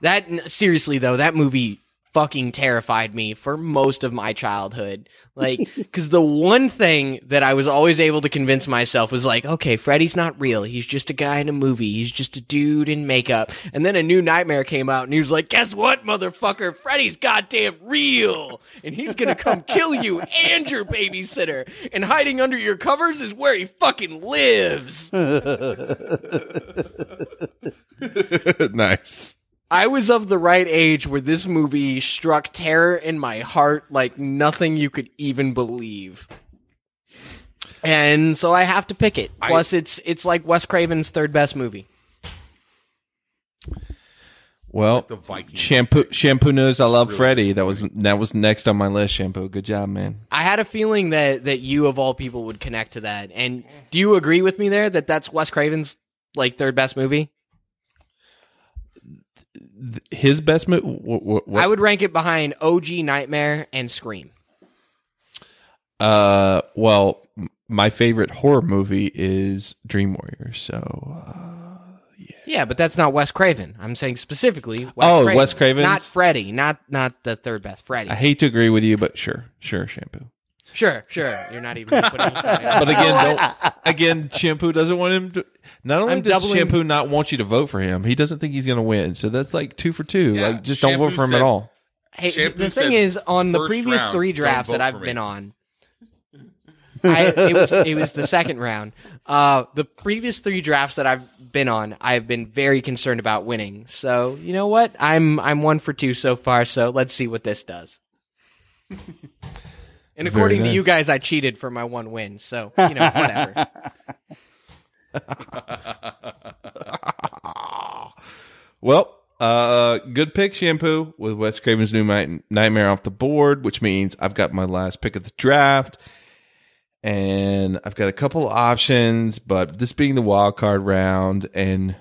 That seriously though, that movie fucking terrified me for most of my childhood. Like, because the one thing that I was always able to convince myself was like, okay, Freddy's not real. He's just a guy in a movie. He's just a dude in makeup. And then A New Nightmare came out and he was like, guess what, motherfucker? Freddy's goddamn real. And he's going to come kill you and your babysitter. And hiding under your covers is where he fucking lives. Nice. I was of the right age where this movie struck terror in my heart like nothing you could even believe. And so I have to pick it. Plus, it's like Wes Craven's third best movie. Well, like the Vikings. Shampoo knows I love really Freddy. That was next on my list. Shampoo, good job, man. I had a feeling that you of all people would connect to that. And do you agree with me there that that's Wes Craven's like third best movie? His best movie? I would rank it behind OG, Nightmare, and Scream. Well, my favorite horror movie is Dream Warrior. So. Yeah, but that's not Wes Craven. I'm saying specifically Wes Craven. Not Freddy, not the third best Freddy. I hate to agree with you, but sure, Shampoo. Sure. You're not even putting it But again, Shampoo doesn't want him to. Not only does Shampoo not want you to vote for him, he doesn't think he's going to win. So that's like 2 for 2. Yeah, like, just Shampoo don't vote for him at all. Hey, the thing is, on the previous round, 3 drafts that I've been on, it was the second round. The previous 3 drafts that I've been on, I've been very concerned about winning. So you know what? I'm 1 for 2 so far. So let's see what this does. And according to you guys, I cheated for my 1 win. So you know, whatever. Well, good pick, Shampoo, with Wes Craven's New Nightmare off the board, which means I've got my last pick of the draft. And I've got a couple options, but this being the wild card round and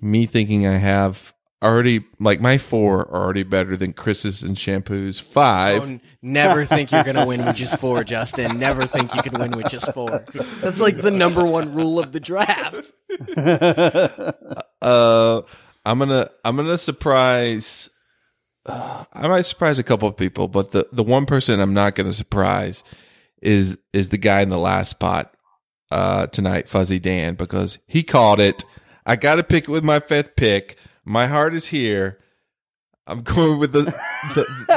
me thinking I have already, like my 4 are already better than Chris's and Shampoo's 5. Oh, never think you're going to win with just 4, Justin. Never think you can win with just 4. That's like the number one rule of the draft. I'm going to surprise. I might surprise a couple of people, but the one person I'm not going to surprise is the guy in the last spot tonight, Fuzzy Dan, because he called it. I got to pick it with my 5th pick. My heart is here. I'm going with the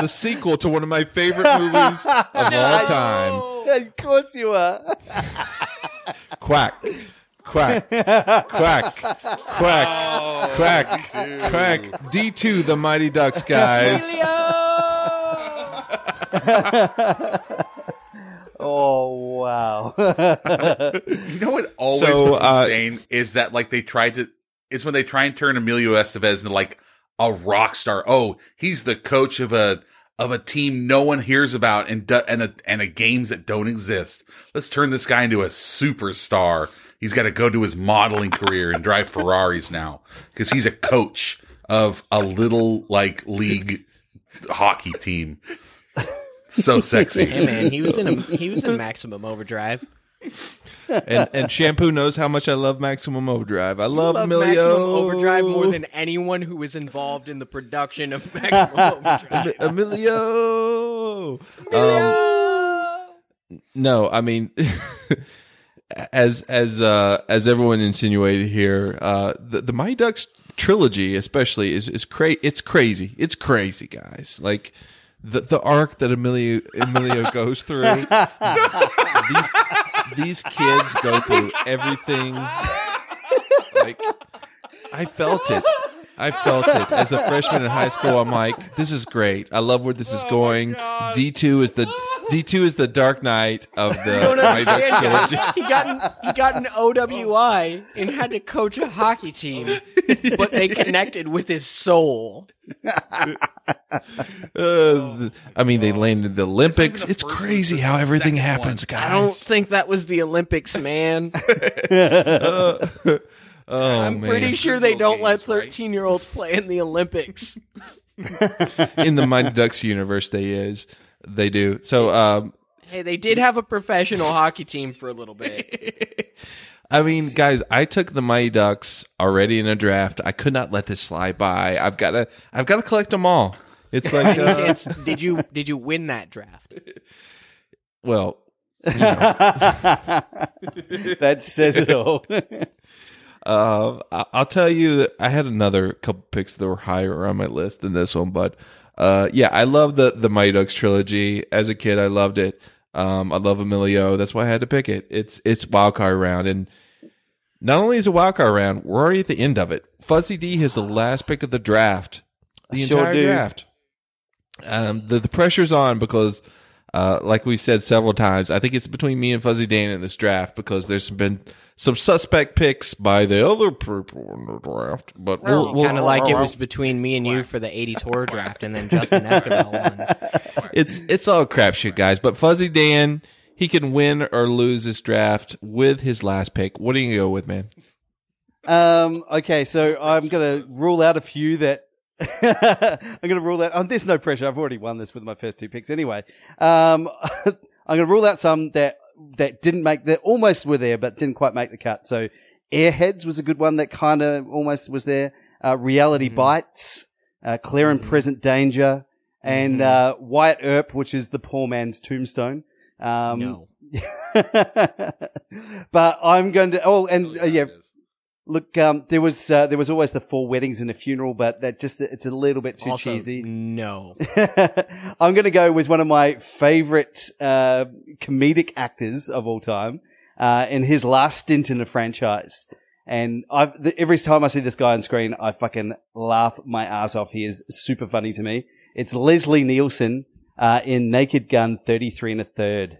sequel to one of my favorite movies of all time. Of course you are. Quack. Quack, quack, quack, quack, quack. D2, the Mighty Ducks, guys. Oh, wow. You know what always was insane is that, like, they tried to... It's when they try and turn Emilio Estevez into, like, a rock star. Oh, he's the coach of a team no one hears about and games that don't exist. Let's turn this guy into a superstar. He's got to go to his modeling career and drive Ferraris now because he's a coach of a little, like, league hockey team. So sexy. Hey man, he was in Maximum Overdrive. And Shampoo knows how much I love Maximum Overdrive. I love Maximum Overdrive more than anyone who was involved in the production of Maximum Overdrive. Emilio. No, I mean, as everyone insinuated here, the Mighty Ducks trilogy especially is crazy. It's crazy, guys. Like. The arc that Emilio goes through, these kids go through everything. Like, I felt it as a freshman in high school. I'm like, this is great. I love where this is going. D2 is the Dark Knight of the Mighty Ducks trilogy. He got an OWI and had to coach a hockey team, but they connected with his soul. I mean, they landed the Olympics. It's crazy how everything happens, guys. I don't think that was the Olympics, man. I'm pretty sure they don't let 13-year-olds play in the Olympics. In the Mighty Ducks universe, they do. So, hey, they did have a professional hockey team for a little bit. I mean, guys, I took the Mighty Ducks already in a draft. I could not let this slide by. I've got to collect them all. It's like, did you win that draft? Well, you know. That says it all. I'll tell you that I had another couple picks that were higher on my list than this one, but yeah, I love the Mighty Ducks trilogy. As a kid, I loved it. I love Emilio. That's why I had to pick it. It's wild card round, and not only is it wild card round, we're already at the end of it. Fuzzy D has the last pick of the draft, the entire draft. The pressure's on because, like we said several times, I think it's between me and Fuzzy Dan in this draft because there's been some suspect picks by the other people in the draft, but we'll kind of like it was between me and you for the 80s horror draft, and then Justin Esquivel won. It's all crapshoot, guys. But Fuzzy Dan, he can win or lose this draft with his last pick. What are you going to go with, man? Okay, so I'm going to rule out a few that I'm going to rule out. Oh, there's no pressure. I've already won this with my first two picks anyway. I'm going to rule out some that didn't make that almost were there but didn't quite make the cut. So Airheads was a good one that kind of almost was there. Reality Bites, Clear and Present Danger, and Wyatt Earp, which is the poor man's Tombstone. No. But I'm going to look, there was always the Four Weddings and a Funeral, but that just it's a little bit too also, cheesy. No, I'm going to go with one of my favorite comedic actors of all time in his last stint in the franchise. And every time I see this guy on screen, I fucking laugh my ass off. He is super funny to me. It's Leslie Nielsen in Naked Gun 33 and a third.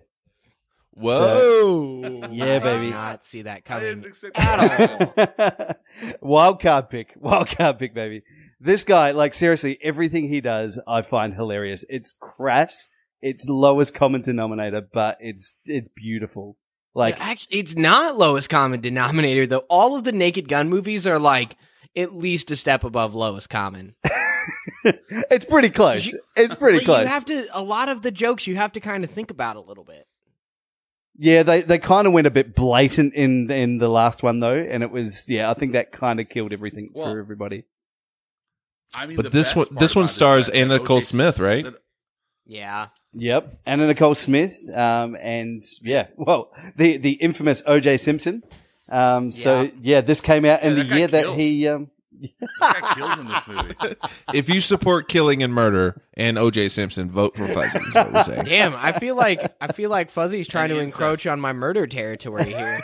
Whoa! So, yeah, baby. I did not see that coming. I didn't expect that at all. Wild card pick, baby. This guy, like seriously, everything he does, I find hilarious. It's crass. It's lowest common denominator, but it's beautiful. Like, yeah, actually, it's not lowest common denominator though. All of the Naked Gun movies are like at least a step above lowest common. It's pretty close. You have to a lot of the jokes. You have to kind of think about a little bit. Yeah, they kind of went a bit blatant in the last one though, and it was I think that kind of killed everything for everybody. I mean, but this one stars Anna Nicole Smith, right? Yeah. Yep, Anna Nicole Smith, and the infamous O.J. Simpson. So this came out in the year that he. That kills in this movie. If you support killing and murder and O.J. Simpson, vote for Fuzzy. Is what we're saying. Damn, I feel like Fuzzy's trying to encroach on my murder territory here.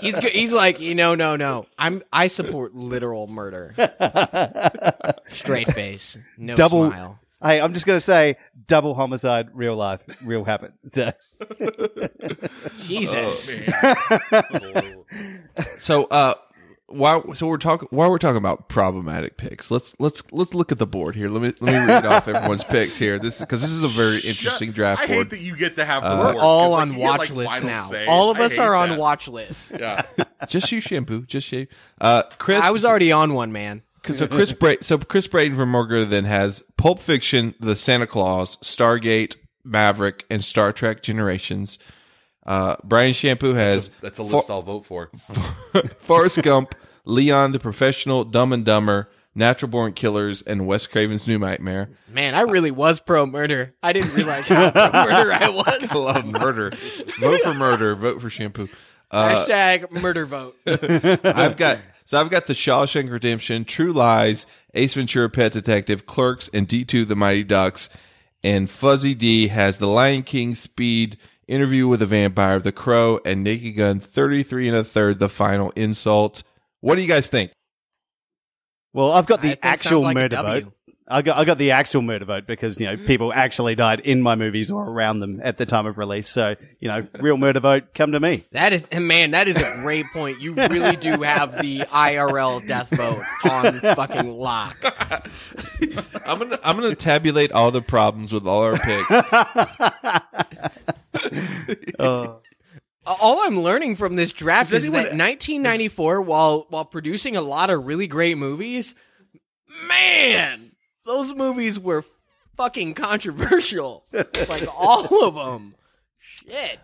He's like, no. I support literal murder. Straight face, no smile. Hey, I'm just gonna say, double homicide, real life, real happen. Jesus. Oh, so, While we're talking about problematic picks, let's look at the board here. Let me read off everyone's picks here. This is a very interesting draft board. I hate that you get to have the board. We're all on watch list now. All of us are on watch list. Yeah, just you, Shampoo. Just you, Chris. I was already on one, man. So Chris Braden from More Gooder Than has Pulp Fiction, The Santa Clause, Stargate, Maverick, and Star Trek Generations. Brian Shampoo has... That's a list I'll vote for. Forrest Gump, Leon the Professional, Dumb and Dumber, Natural Born Killers, and Wes Craven's New Nightmare. Man, I really was pro-murder. I didn't realize how pro-murder I was. I love murder. Vote for murder. Vote for Shampoo. Hashtag murder vote. I've got The Shawshank Redemption, True Lies, Ace Ventura: Pet Detective, Clerks, and D2: The Mighty Ducks. And Fuzzy D has The Lion King, Speed, Interview with the Vampire, The Crow, and Naked Gun 33 and a third, The Final Insult. What do you guys think? Well, I've got the actual murder vote. I got the actual murder vote because, people actually died in my movies or around them at the time of release. So, real murder vote, come to me. That is a great point. You really do have the IRL death vote on fucking lock. I'm gonna tabulate all the problems with all our picks. All I'm learning from this draft is that 1994, while producing a lot of really great movies, man, those movies were fucking controversial. Like, all of them. Shit.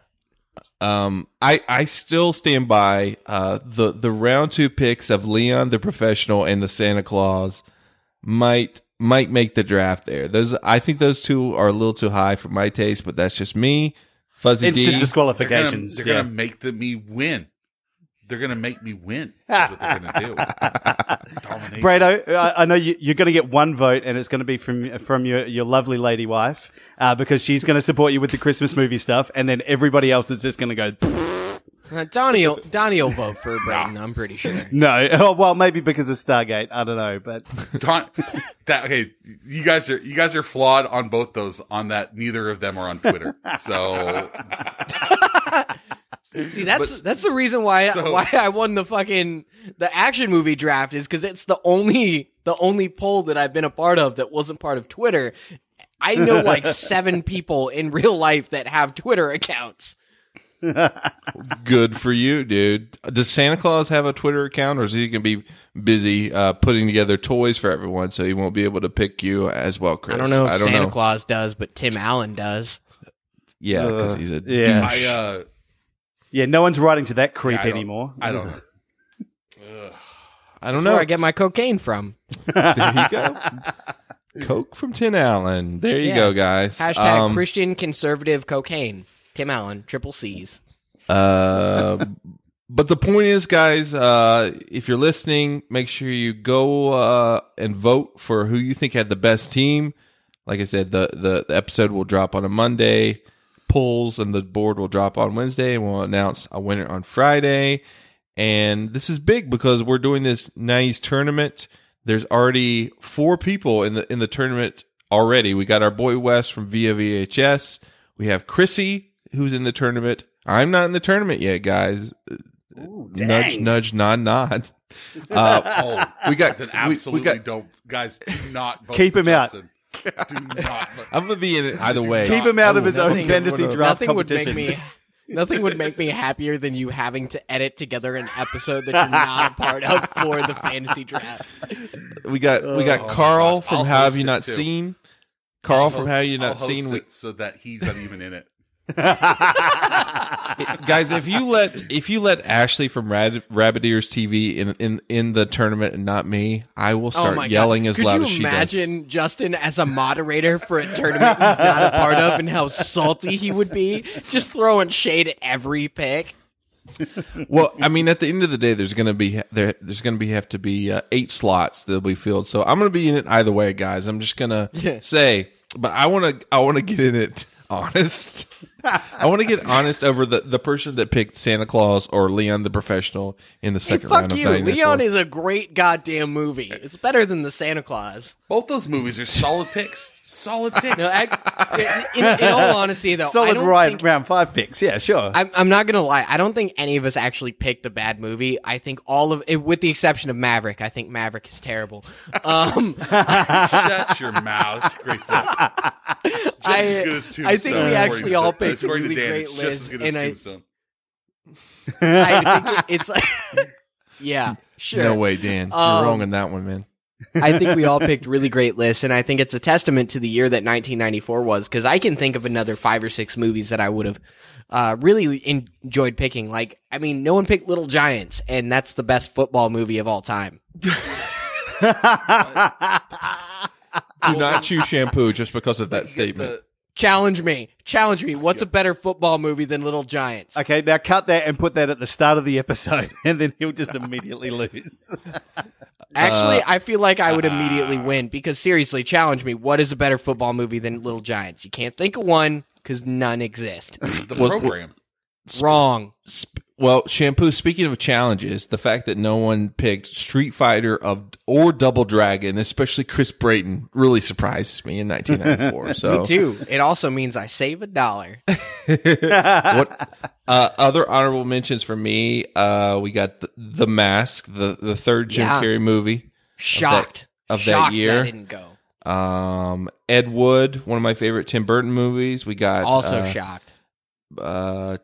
I still stand by the round two picks of Leon the Professional and the Santa Clause might make the draft there. I think those two are a little too high for my taste, but that's just me. Fuzzy Instant D, disqualifications. They're gonna make me win. They're gonna make me win. That's what they're gonna do. Brado, I know you're gonna get one vote, and it's gonna be from your lovely lady wife, because she's gonna support you with the Christmas movie stuff, and then everybody else is just gonna go. Donnie will vote for Braden, I'm pretty sure. No, well, maybe because of Stargate, I don't know, but you guys are flawed on both those. On that, neither of them are on Twitter, so See, that's the reason why I won the action movie draft, is because it's the only poll that I've been a part of that wasn't part of Twitter. I know like 7 people in real life that have Twitter accounts. Good for you, dude. Does Santa Claus have a Twitter account, or is he going to be busy putting together toys for everyone, so he won't be able to pick you as well, Chris? I don't know if Santa Claus does, but Tim Allen does. Yeah, because he's a douche. Yeah, no one's writing to that creep anymore. I don't know. That's where I get my cocaine from. There you go. Coke from Tim Allen. There you go, guys. Hashtag Christian conservative cocaine. Tim Allen, triple C's. But the point is, guys, if you're listening, make sure you go and vote for who you think had the best team. Like I said, the episode will drop on a Monday. Polls and the board will drop on Wednesday, and we'll announce a winner on Friday. And this is big because we're doing this nice tournament. There's already 4 people in the tournament already. We got our boy Wes from Via VHS. We have Chrissy, who's in the tournament. I'm not in the tournament yet, guys. Ooh, nudge, nudge, nod, nod. We got that. Don't, guys, do not vote. Keep him Justin. Out. Do not vote. I'm gonna be in it either way. Keep him out of his own fantasy draft competition. Nothing would make me happier than you having to edit together an episode that you're not a part of for the fantasy draft. We got Carl from How Have You Not Seen. Carl from How Have You Not Seen, so that he's not even in it. Guys, if you let Ashley from Rabbit Ears TV in the tournament and not me, I will start yelling as loud as she does. Could you imagine Justin as a moderator for a tournament he's not a part of, and how salty he would be, just throwing shade at every pick? Well, I mean, at the end of the day, there's going to have to be 8 slots that'll be filled. So I'm going to be in it either way, guys. I'm just going to say, but I want to get in it. Honest. I want to get honest over the person that picked Santa Claus or Leon the Professional in the second round. Fuck you. Leon is a great goddamn movie. It's better than the Santa Claus. Both those movies are solid picks. Solid picks. No, in all honesty, though, solid round 5 picks. Yeah, sure. I'm not gonna lie. I don't think any of us actually picked a bad movie. I think all of it, with the exception of Maverick. I think Maverick is terrible. Shut your mouth. It's great. Just as good as Tombstone. I think we actually all picked. It's really great list, just as good as Tombstone. I think it's like, yeah, sure. No way, Dan. You're wrong on that one, man. I think we all picked really great lists, and I think it's a testament to the year that 1994 was, because I can think of another 5 or 6 movies that I would have really enjoyed picking. Like, I mean, no one picked Little Giants, and that's the best football movie of all time. Do not chew shampoo just because of that statement. Challenge me. What's a better football movie than Little Giants? Okay, now cut that and put that at the start of the episode, and then he'll just immediately lose. Actually, I feel like I would immediately win, because seriously, challenge me. What is a better football movie than Little Giants? You can't think of one, because none exist. The program. Wrong. Well, Shampoo, speaking of challenges, the fact that no one picked Street Fighter or Double Dragon, especially Chris Brayton, really surprises me in 1994. So. Me too. It also means I save $1. What other honorable mentions for me? We got The Mask, the third Jim Carrey movie. Shocked that year. That didn't go. Ed Wood, one of my favorite Tim Burton movies. We got also shocked.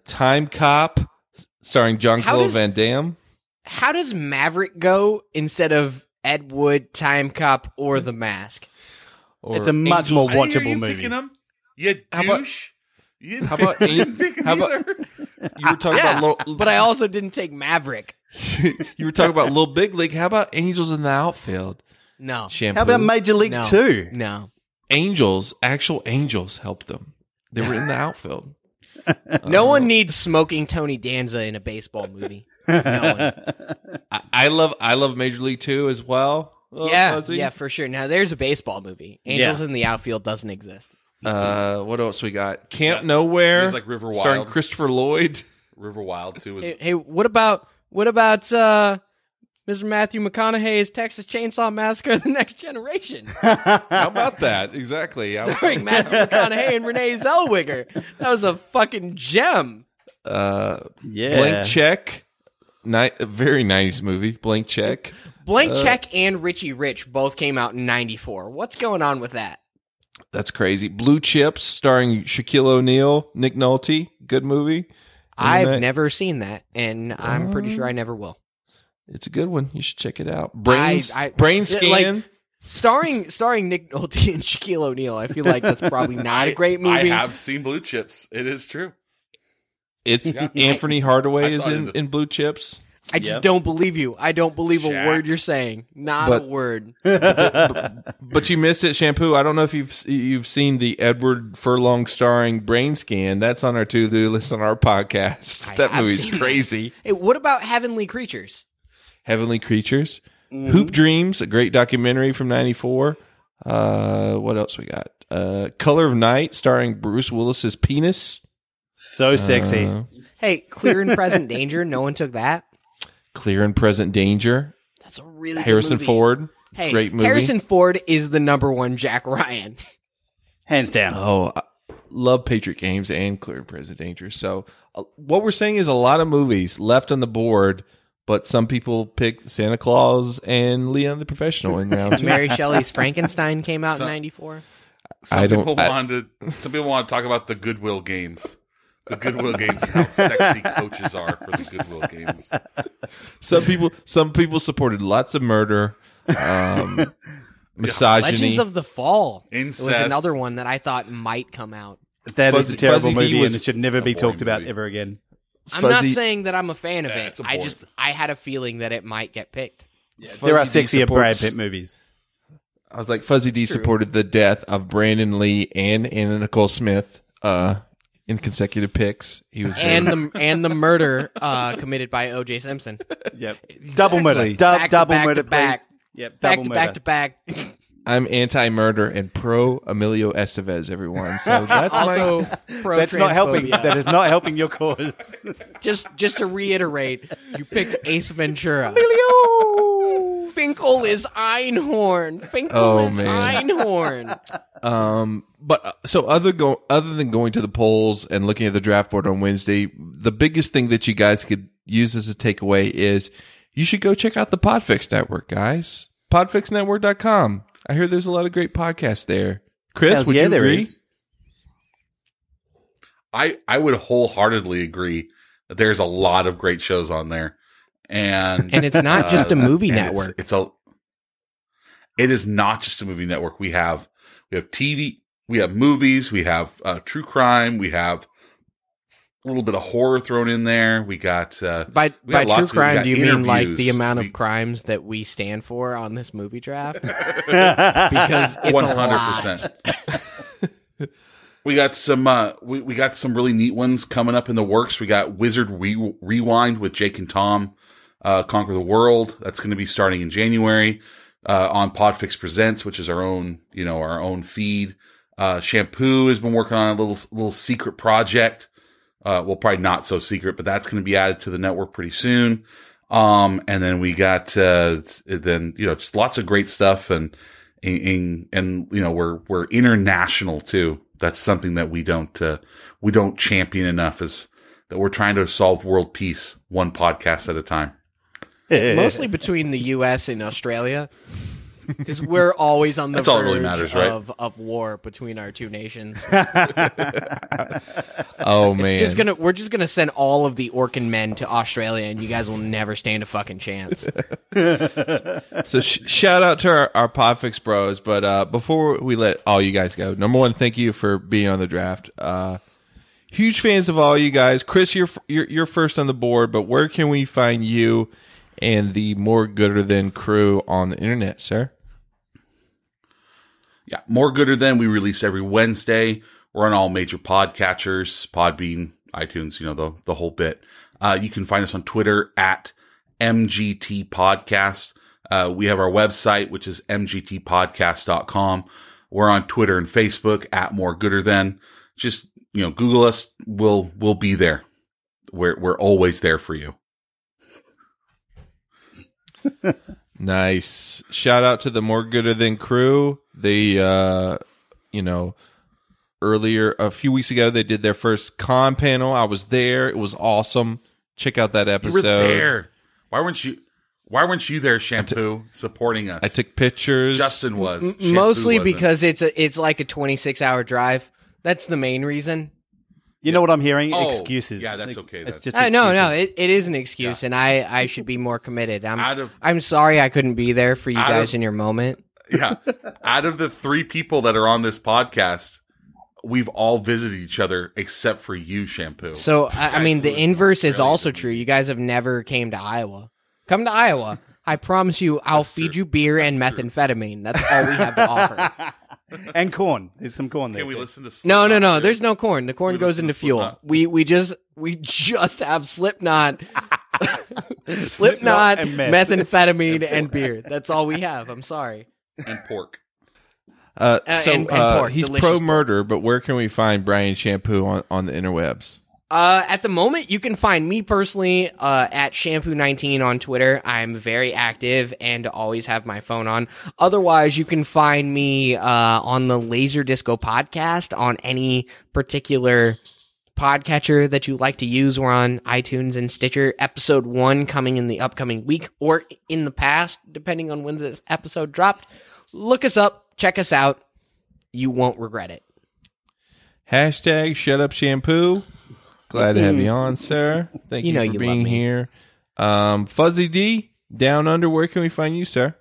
Time Cop. Starring Jean-Claude Van Damme. How does Maverick go instead of Ed Wood, Time Cop, or The Mask? It's a much more watchable movie. You douche. How about you were talking about? But I also didn't take Maverick. You were talking about Little Big League. How about Angels in the Outfield? No. Shampoo. How about Major League 2? No. Angels, actual angels helped them. They were in the outfield. No one needs smoking Tony Danza in a baseball movie. No one. I love Major League 2 as well. Yeah, for sure. Now there's a baseball movie. Angels in the Outfield doesn't exist. What else we got? Camp Nowhere. It's like River Wild, starring Christopher Lloyd. River Wild 2 is. Hey, what about Mr. Matthew McConaughey's Texas Chainsaw Massacre of the Next Generation? How about that? Exactly. Starring Matthew McConaughey and Renee Zellweger. That was a fucking gem. Blank Check. A very 90s movie, Blank Check. Blank Check and Richie Rich both came out in 94. What's going on with that? That's crazy. Blue Chips, starring Shaquille O'Neal, Nick Nolte. Good movie. I've never seen that, and I'm pretty sure I never will. It's a good one. You should check it out. Brain Scan. Like, starring Nick Nolte and Shaquille O'Neal. I feel like that's probably not a great movie. I have seen Blue Chips. It is true. It's Anthony Hardaway is in Blue Chips. I just don't believe you. I don't believe a word you're saying. Not a word. But you missed it, Shampoo. I don't know if you've seen the Edward Furlong starring Brain Scan. That's on our to-do list on our podcast. That movie's crazy. Hey, what about Heavenly Creatures? Heavenly Creatures. Mm-hmm. Hoop Dreams, a great documentary from 94. What else we got? Color of Night, starring Bruce Willis's penis. So sexy. Hey, Clear and Present Danger. No one took that. Clear and Present Danger. That's a really good movie. Ford. Hey, great movie. Harrison Ford is the number one Jack Ryan. Hands down. Oh, I love Patriot Games and Clear and Present Danger. So what we're saying is a lot of movies left on the board, but some people picked Santa Claus and Leon the Professional in round two. Mary Shelley's Frankenstein came out in 94. Some people want to talk about the Goodwill Games. The Goodwill Games and how sexy coaches are for the Goodwill Games. Some people supported lots of murder, misogyny. Legends of the Fall. Incest. It was another one that I thought might come out. That is a terrible movie and it should never be talked about ever again. I'm not saying that I'm a fan of it. I had a feeling that it might get picked. Yeah, there are sexier Brad Pitt movies. I was like, Fuzzy D supported the death of Brandon Lee and Anna Nicole Smith in consecutive picks. He was and the murder committed by O.J. Simpson. Yep, exactly. Double murder. Double murder, please. Yep, back to back. I'm anti-murder and pro Emilio Estevez, everyone. So that's also that's not helping. That is not helping your cause. Just to reiterate, you picked Ace Ventura. Emilio Finkel is Einhorn. Einhorn. So other than going to the polls and looking at the draft board on Wednesday, the biggest thing that you guys could use as a takeaway is you should go check out the Podfix Network, guys. Podfixnetwork.com. I hear there's a lot of great podcasts there. Chris, would you agree? I would wholeheartedly agree that there's a lot of great shows on there. And it's not just a movie network. It is not just a movie network. We have TV, we have movies, we have true crime, we have a little bit of horror thrown in there. We got by true crime. Do you mean like the amount of crimes that we stand for on this movie draft? Because it's 100%. We got some. We got some really neat ones coming up in the works. We got Wizard Rewind with Jake and Tom, Conquer the World. That's going to be starting in January on Podfix Presents, which is our own feed. Shampoo has been working on a little secret project. Well, probably not so secret, but that's going to be added to the network pretty soon. And then we got just lots of great stuff, and we're international too. That's something that we don't champion enough, is that we're trying to solve world peace one podcast at a time. Mostly between the U.S. and Australia, because we're always on the verge of war between our two nations. Oh, man. We're just going to send all of the Orkin men to Australia, and you guys will never stand a fucking chance. So shout out to our Podfix bros. But before we let all you guys go, number one, thank you for being on the draft. Huge fans of all you guys. Chris, you're first on the board, but where can we find you and the More Gooder Than crew on the internet, sir? Yeah, More Gooder Than, we release every Wednesday. We're on all major podcatchers, Podbean, iTunes, the whole bit. You can find us on Twitter at MGT Podcast. We have our website, which is mgtpodcast.com. We're on Twitter and Facebook at More Gooder Than. Just, Google us. We'll be there. We're always there for you. Nice. Shout out to the More Gooder Than crew. They earlier, a few weeks ago, they did their first con panel. I was there. It was awesome. Check out that episode. You were there. Why weren't you there, Shampoo, supporting us? I took pictures. Justin was. Mostly because it's like a 26-hour drive. That's the main reason. You know what I'm hearing? Oh, excuses. Yeah, that's okay. It's just excuses. No, it is an excuse, and I should be more committed. I'm sorry I couldn't be there for you guys in your moment. Yeah. Out of the three people that are on this podcast, we've all visited each other except for you, Shampoo. So, I mean, the inverse is also true. You guys have never came to Iowa. Come to Iowa. I promise you, I'll feed you beer and methamphetamine. That's all we have to offer. And corn. There's some corn there. Can we listen to Slipknot? No. There's no corn. The corn goes into fuel. We just have Slipknot. Slipknot, and methamphetamine, and beer. That's all we have. I'm sorry. And pork. Pork. He's pro-murder, but where can we find Brian Shampoo on the interwebs? At the moment, you can find me personally at Shampoo19 on Twitter. I'm very active and always have my phone on. Otherwise, you can find me on the Laser Disco Podcast on any particular podcatcher that you like to use. We're on iTunes and Stitcher. Episode 1 coming in the upcoming week or in the past, depending on when this episode dropped. Look us up. Check us out. You won't regret it. # Shut Up Shampoo. Glad to have you on, sir. Thank you, for being here. Fuzzy D, Down Under, where can we find you, sir?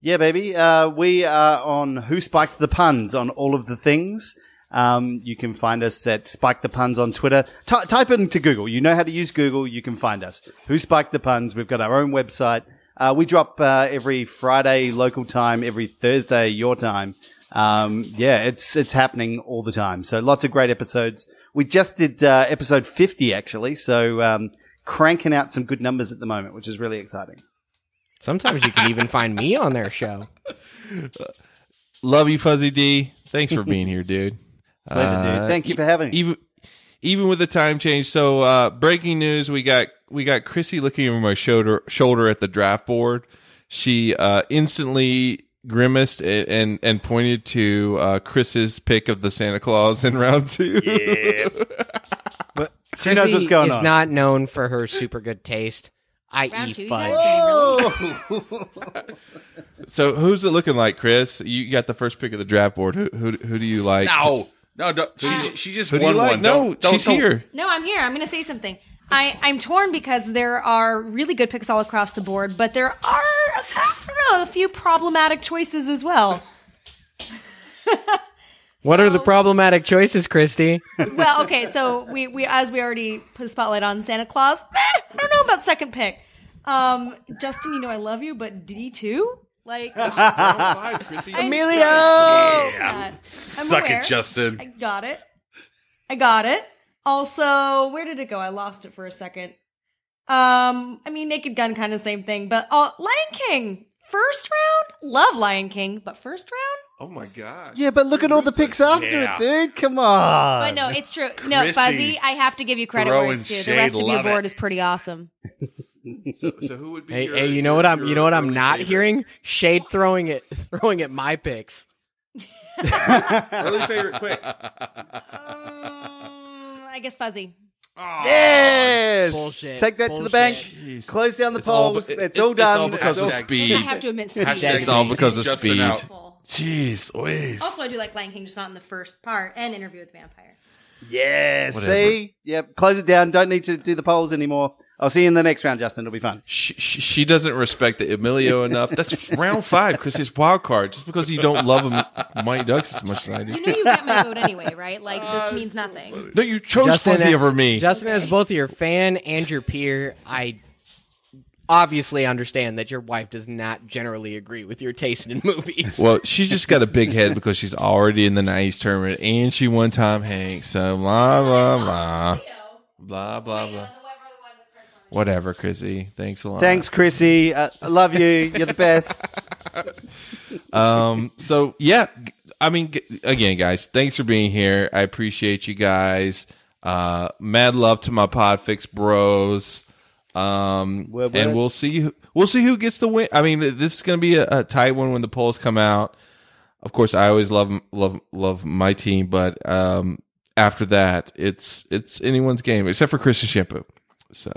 Yeah, baby. We are on Who Spiked the Puns on all of the things. You can find us at Spike the Puns on Twitter. Type it into Google. You know how to use Google. You can find us. Who Spiked the Puns. We've got our own website. We drop every Friday local time, every Thursday your time. It's happening all the time. So lots of great episodes. We just did episode 50, actually, so cranking out some good numbers at the moment, which is really exciting. Sometimes you can even find me on their show. Love you, Fuzzy D. Thanks for being here, dude. Pleasure, dude. Thank you for having me. Even with the time change, so breaking news, we got Chrissy looking over my shoulder at the draft board. She instantly grimaced and pointed to Chris's pick of the Santa Clause in round 2. Yeah. But she knows what's going on. She's not known for her super good taste. I eat fudge. So who's it looking like, Chris? You got the first pick of the draft board. Who do you like? No. She just won like? One. No, she's here. No, I'm here. I'm going to say something. I'm torn because there are really good picks all across the board, but there are a few problematic choices as well. What are the problematic choices, Christy? Well, okay, so we as we already put a spotlight on Santa Claus, I don't know about second pick. Justin, you know I love you, but D2? Like, Emilio! Yeah. Suck it, Justin. I got it. Also, where did it go? I lost it for a second. I mean, Naked Gun, kind of same thing, but Lion King, first round? Love Lion King, but first round? Oh my gosh. Yeah, but look at all the picks after it, dude. Come on. But no, it's true. Chrissy, no, Fuzzy, I have to give you credit where it's due. The rest of your board is pretty awesome. So who would be? Hey, you know what I'm not favorite? Hearing? Shade throwing at my picks. Early favorite, quick. I guess Fuzzy. Oh, yes! Bullshit. Take that to the bank. Jeez. Close down the polls. It's all done. It's all because of Speed. I have to admit, Speed. It's all because of Speed. Jeez, always. Also, I do like Lion King, just not in the first part, and Interview with the Vampire. Yeah, whatever. See? Yep, close it down. Don't need to do the polls anymore. I'll see you in the next round, Justin. It'll be fun. She doesn't respect the Emilio enough. That's round 5, Chrissy's wild card. Just because you don't love him, Mighty Ducks as much as I do. You know you get my vote anyway, right? Like, this means nothing. So no, you chose Justin Fuzzy over me. Justin, as both your fan and your peer, I obviously understand that your wife does not generally agree with your taste in movies. Well, she's just got a big head because she's already in the 90s tournament, and she won Tom Hanks. So, blah, blah, blah. Blah, blah, blah. Whatever, Chrissy. Thanks a lot. Thanks, Chrissy. I love you. You're the best. So, yeah. I mean, again, guys, thanks for being here. I appreciate you guys. Mad love to my Podfix bros. And we'll see who gets the win. I mean, this is going to be a tight one when the polls come out. Of course, I always love my team, but after that, it's anyone's game except for Christian Shampoo. So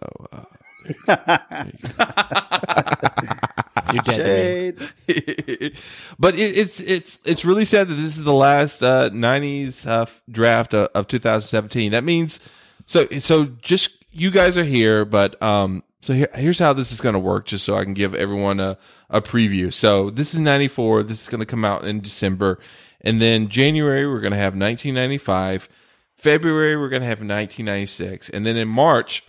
you're dead to me. But it's really sad that this is the last '90s draft of 2017. That means so just you guys are here, but so here's how this is going to work, just so I can give everyone a preview. So this is 94. This is going to come out in December. And then January, we're going to have 1995. February, we're going to have 1996. And then in March,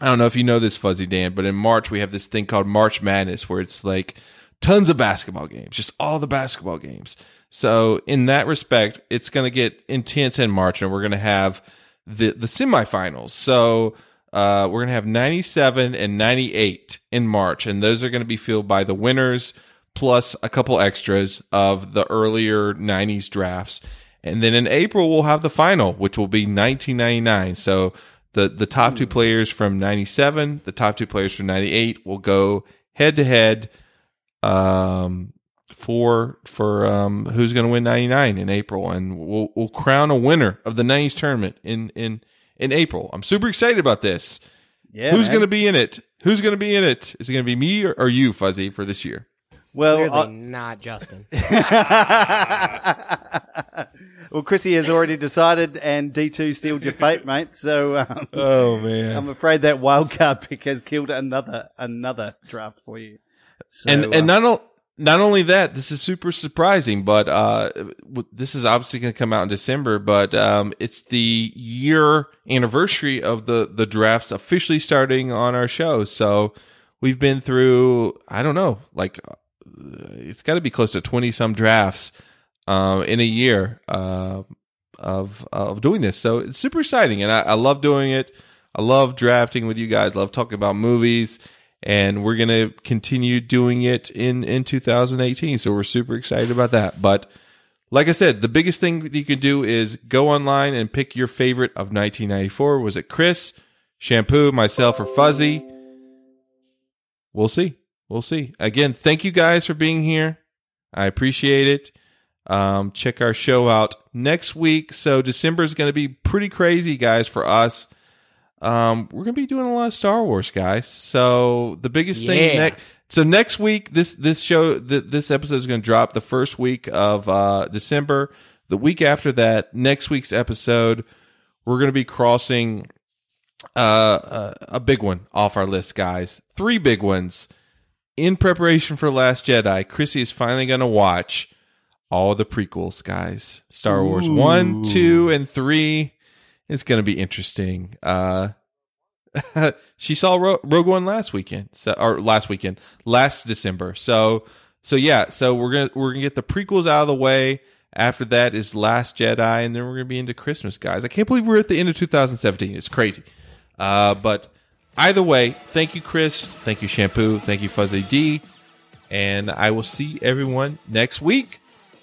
I don't know if you know this, Fuzzy Dan, but in March, we have this thing called March Madness, where it's like tons of basketball games, just all the basketball games. So in that respect, it's going to get intense in March, and we're going to have the semifinals. So we're going to have 97 and 98 in March, and those are going to be filled by the winners plus a couple extras of the earlier 90s drafts. And then in April, we'll have the final, which will be 1999. So the top 2 players from 97, the top 2 players from 98 will go head-to-head for who's going to win 99 in April. And we'll crown a winner of the 90s tournament in April. I'm super excited about this. Yeah, who's going to be in it? Who's going to be in it? Is it going to be me or you, Fuzzy, for this year? Well, not Justin. Well, Chrissy has already decided, and D2 sealed your fate, mate. So, oh man, I'm afraid that wildcard pick has killed another draft for you. So, and not only that, this is super surprising, but this is obviously going to come out in December, but it's the year anniversary of the drafts officially starting on our show. So we've been through, I don't know, like it's got to be close to 20-some drafts in a year of doing this. So it's super exciting, and I love doing it. I love drafting with you guys. I love talking about movies. And we're going to continue doing it in 2018. So we're super excited about that. But like I said, the biggest thing that you can do is go online and pick your favorite of 1994. Was it Chris, Shampoo, myself, or Fuzzy? We'll see. We'll see. Again, thank you guys for being here. I appreciate it. Check our show out next week. So December is going to be pretty crazy, guys, for us. We're gonna be doing a lot of Star Wars, guys. So the biggest thing, next week, this show, this episode is gonna drop the first week of December. The week after that, next week's episode, we're gonna be crossing a big one off our list, guys. 3 big ones in preparation for Last Jedi. Chrissy is finally gonna watch all the prequels, guys. Star Wars 1, 2, and 3. It's going to be interesting. She saw Rogue One last December. So yeah. So we're gonna get the prequels out of the way. After that is Last Jedi, and then we're gonna be into Christmas, guys. I can't believe we're at the end of 2017. It's crazy. But either way, thank you, Chris. Thank you, Shampoo. Thank you, Fuzzy D. And I will see everyone next week.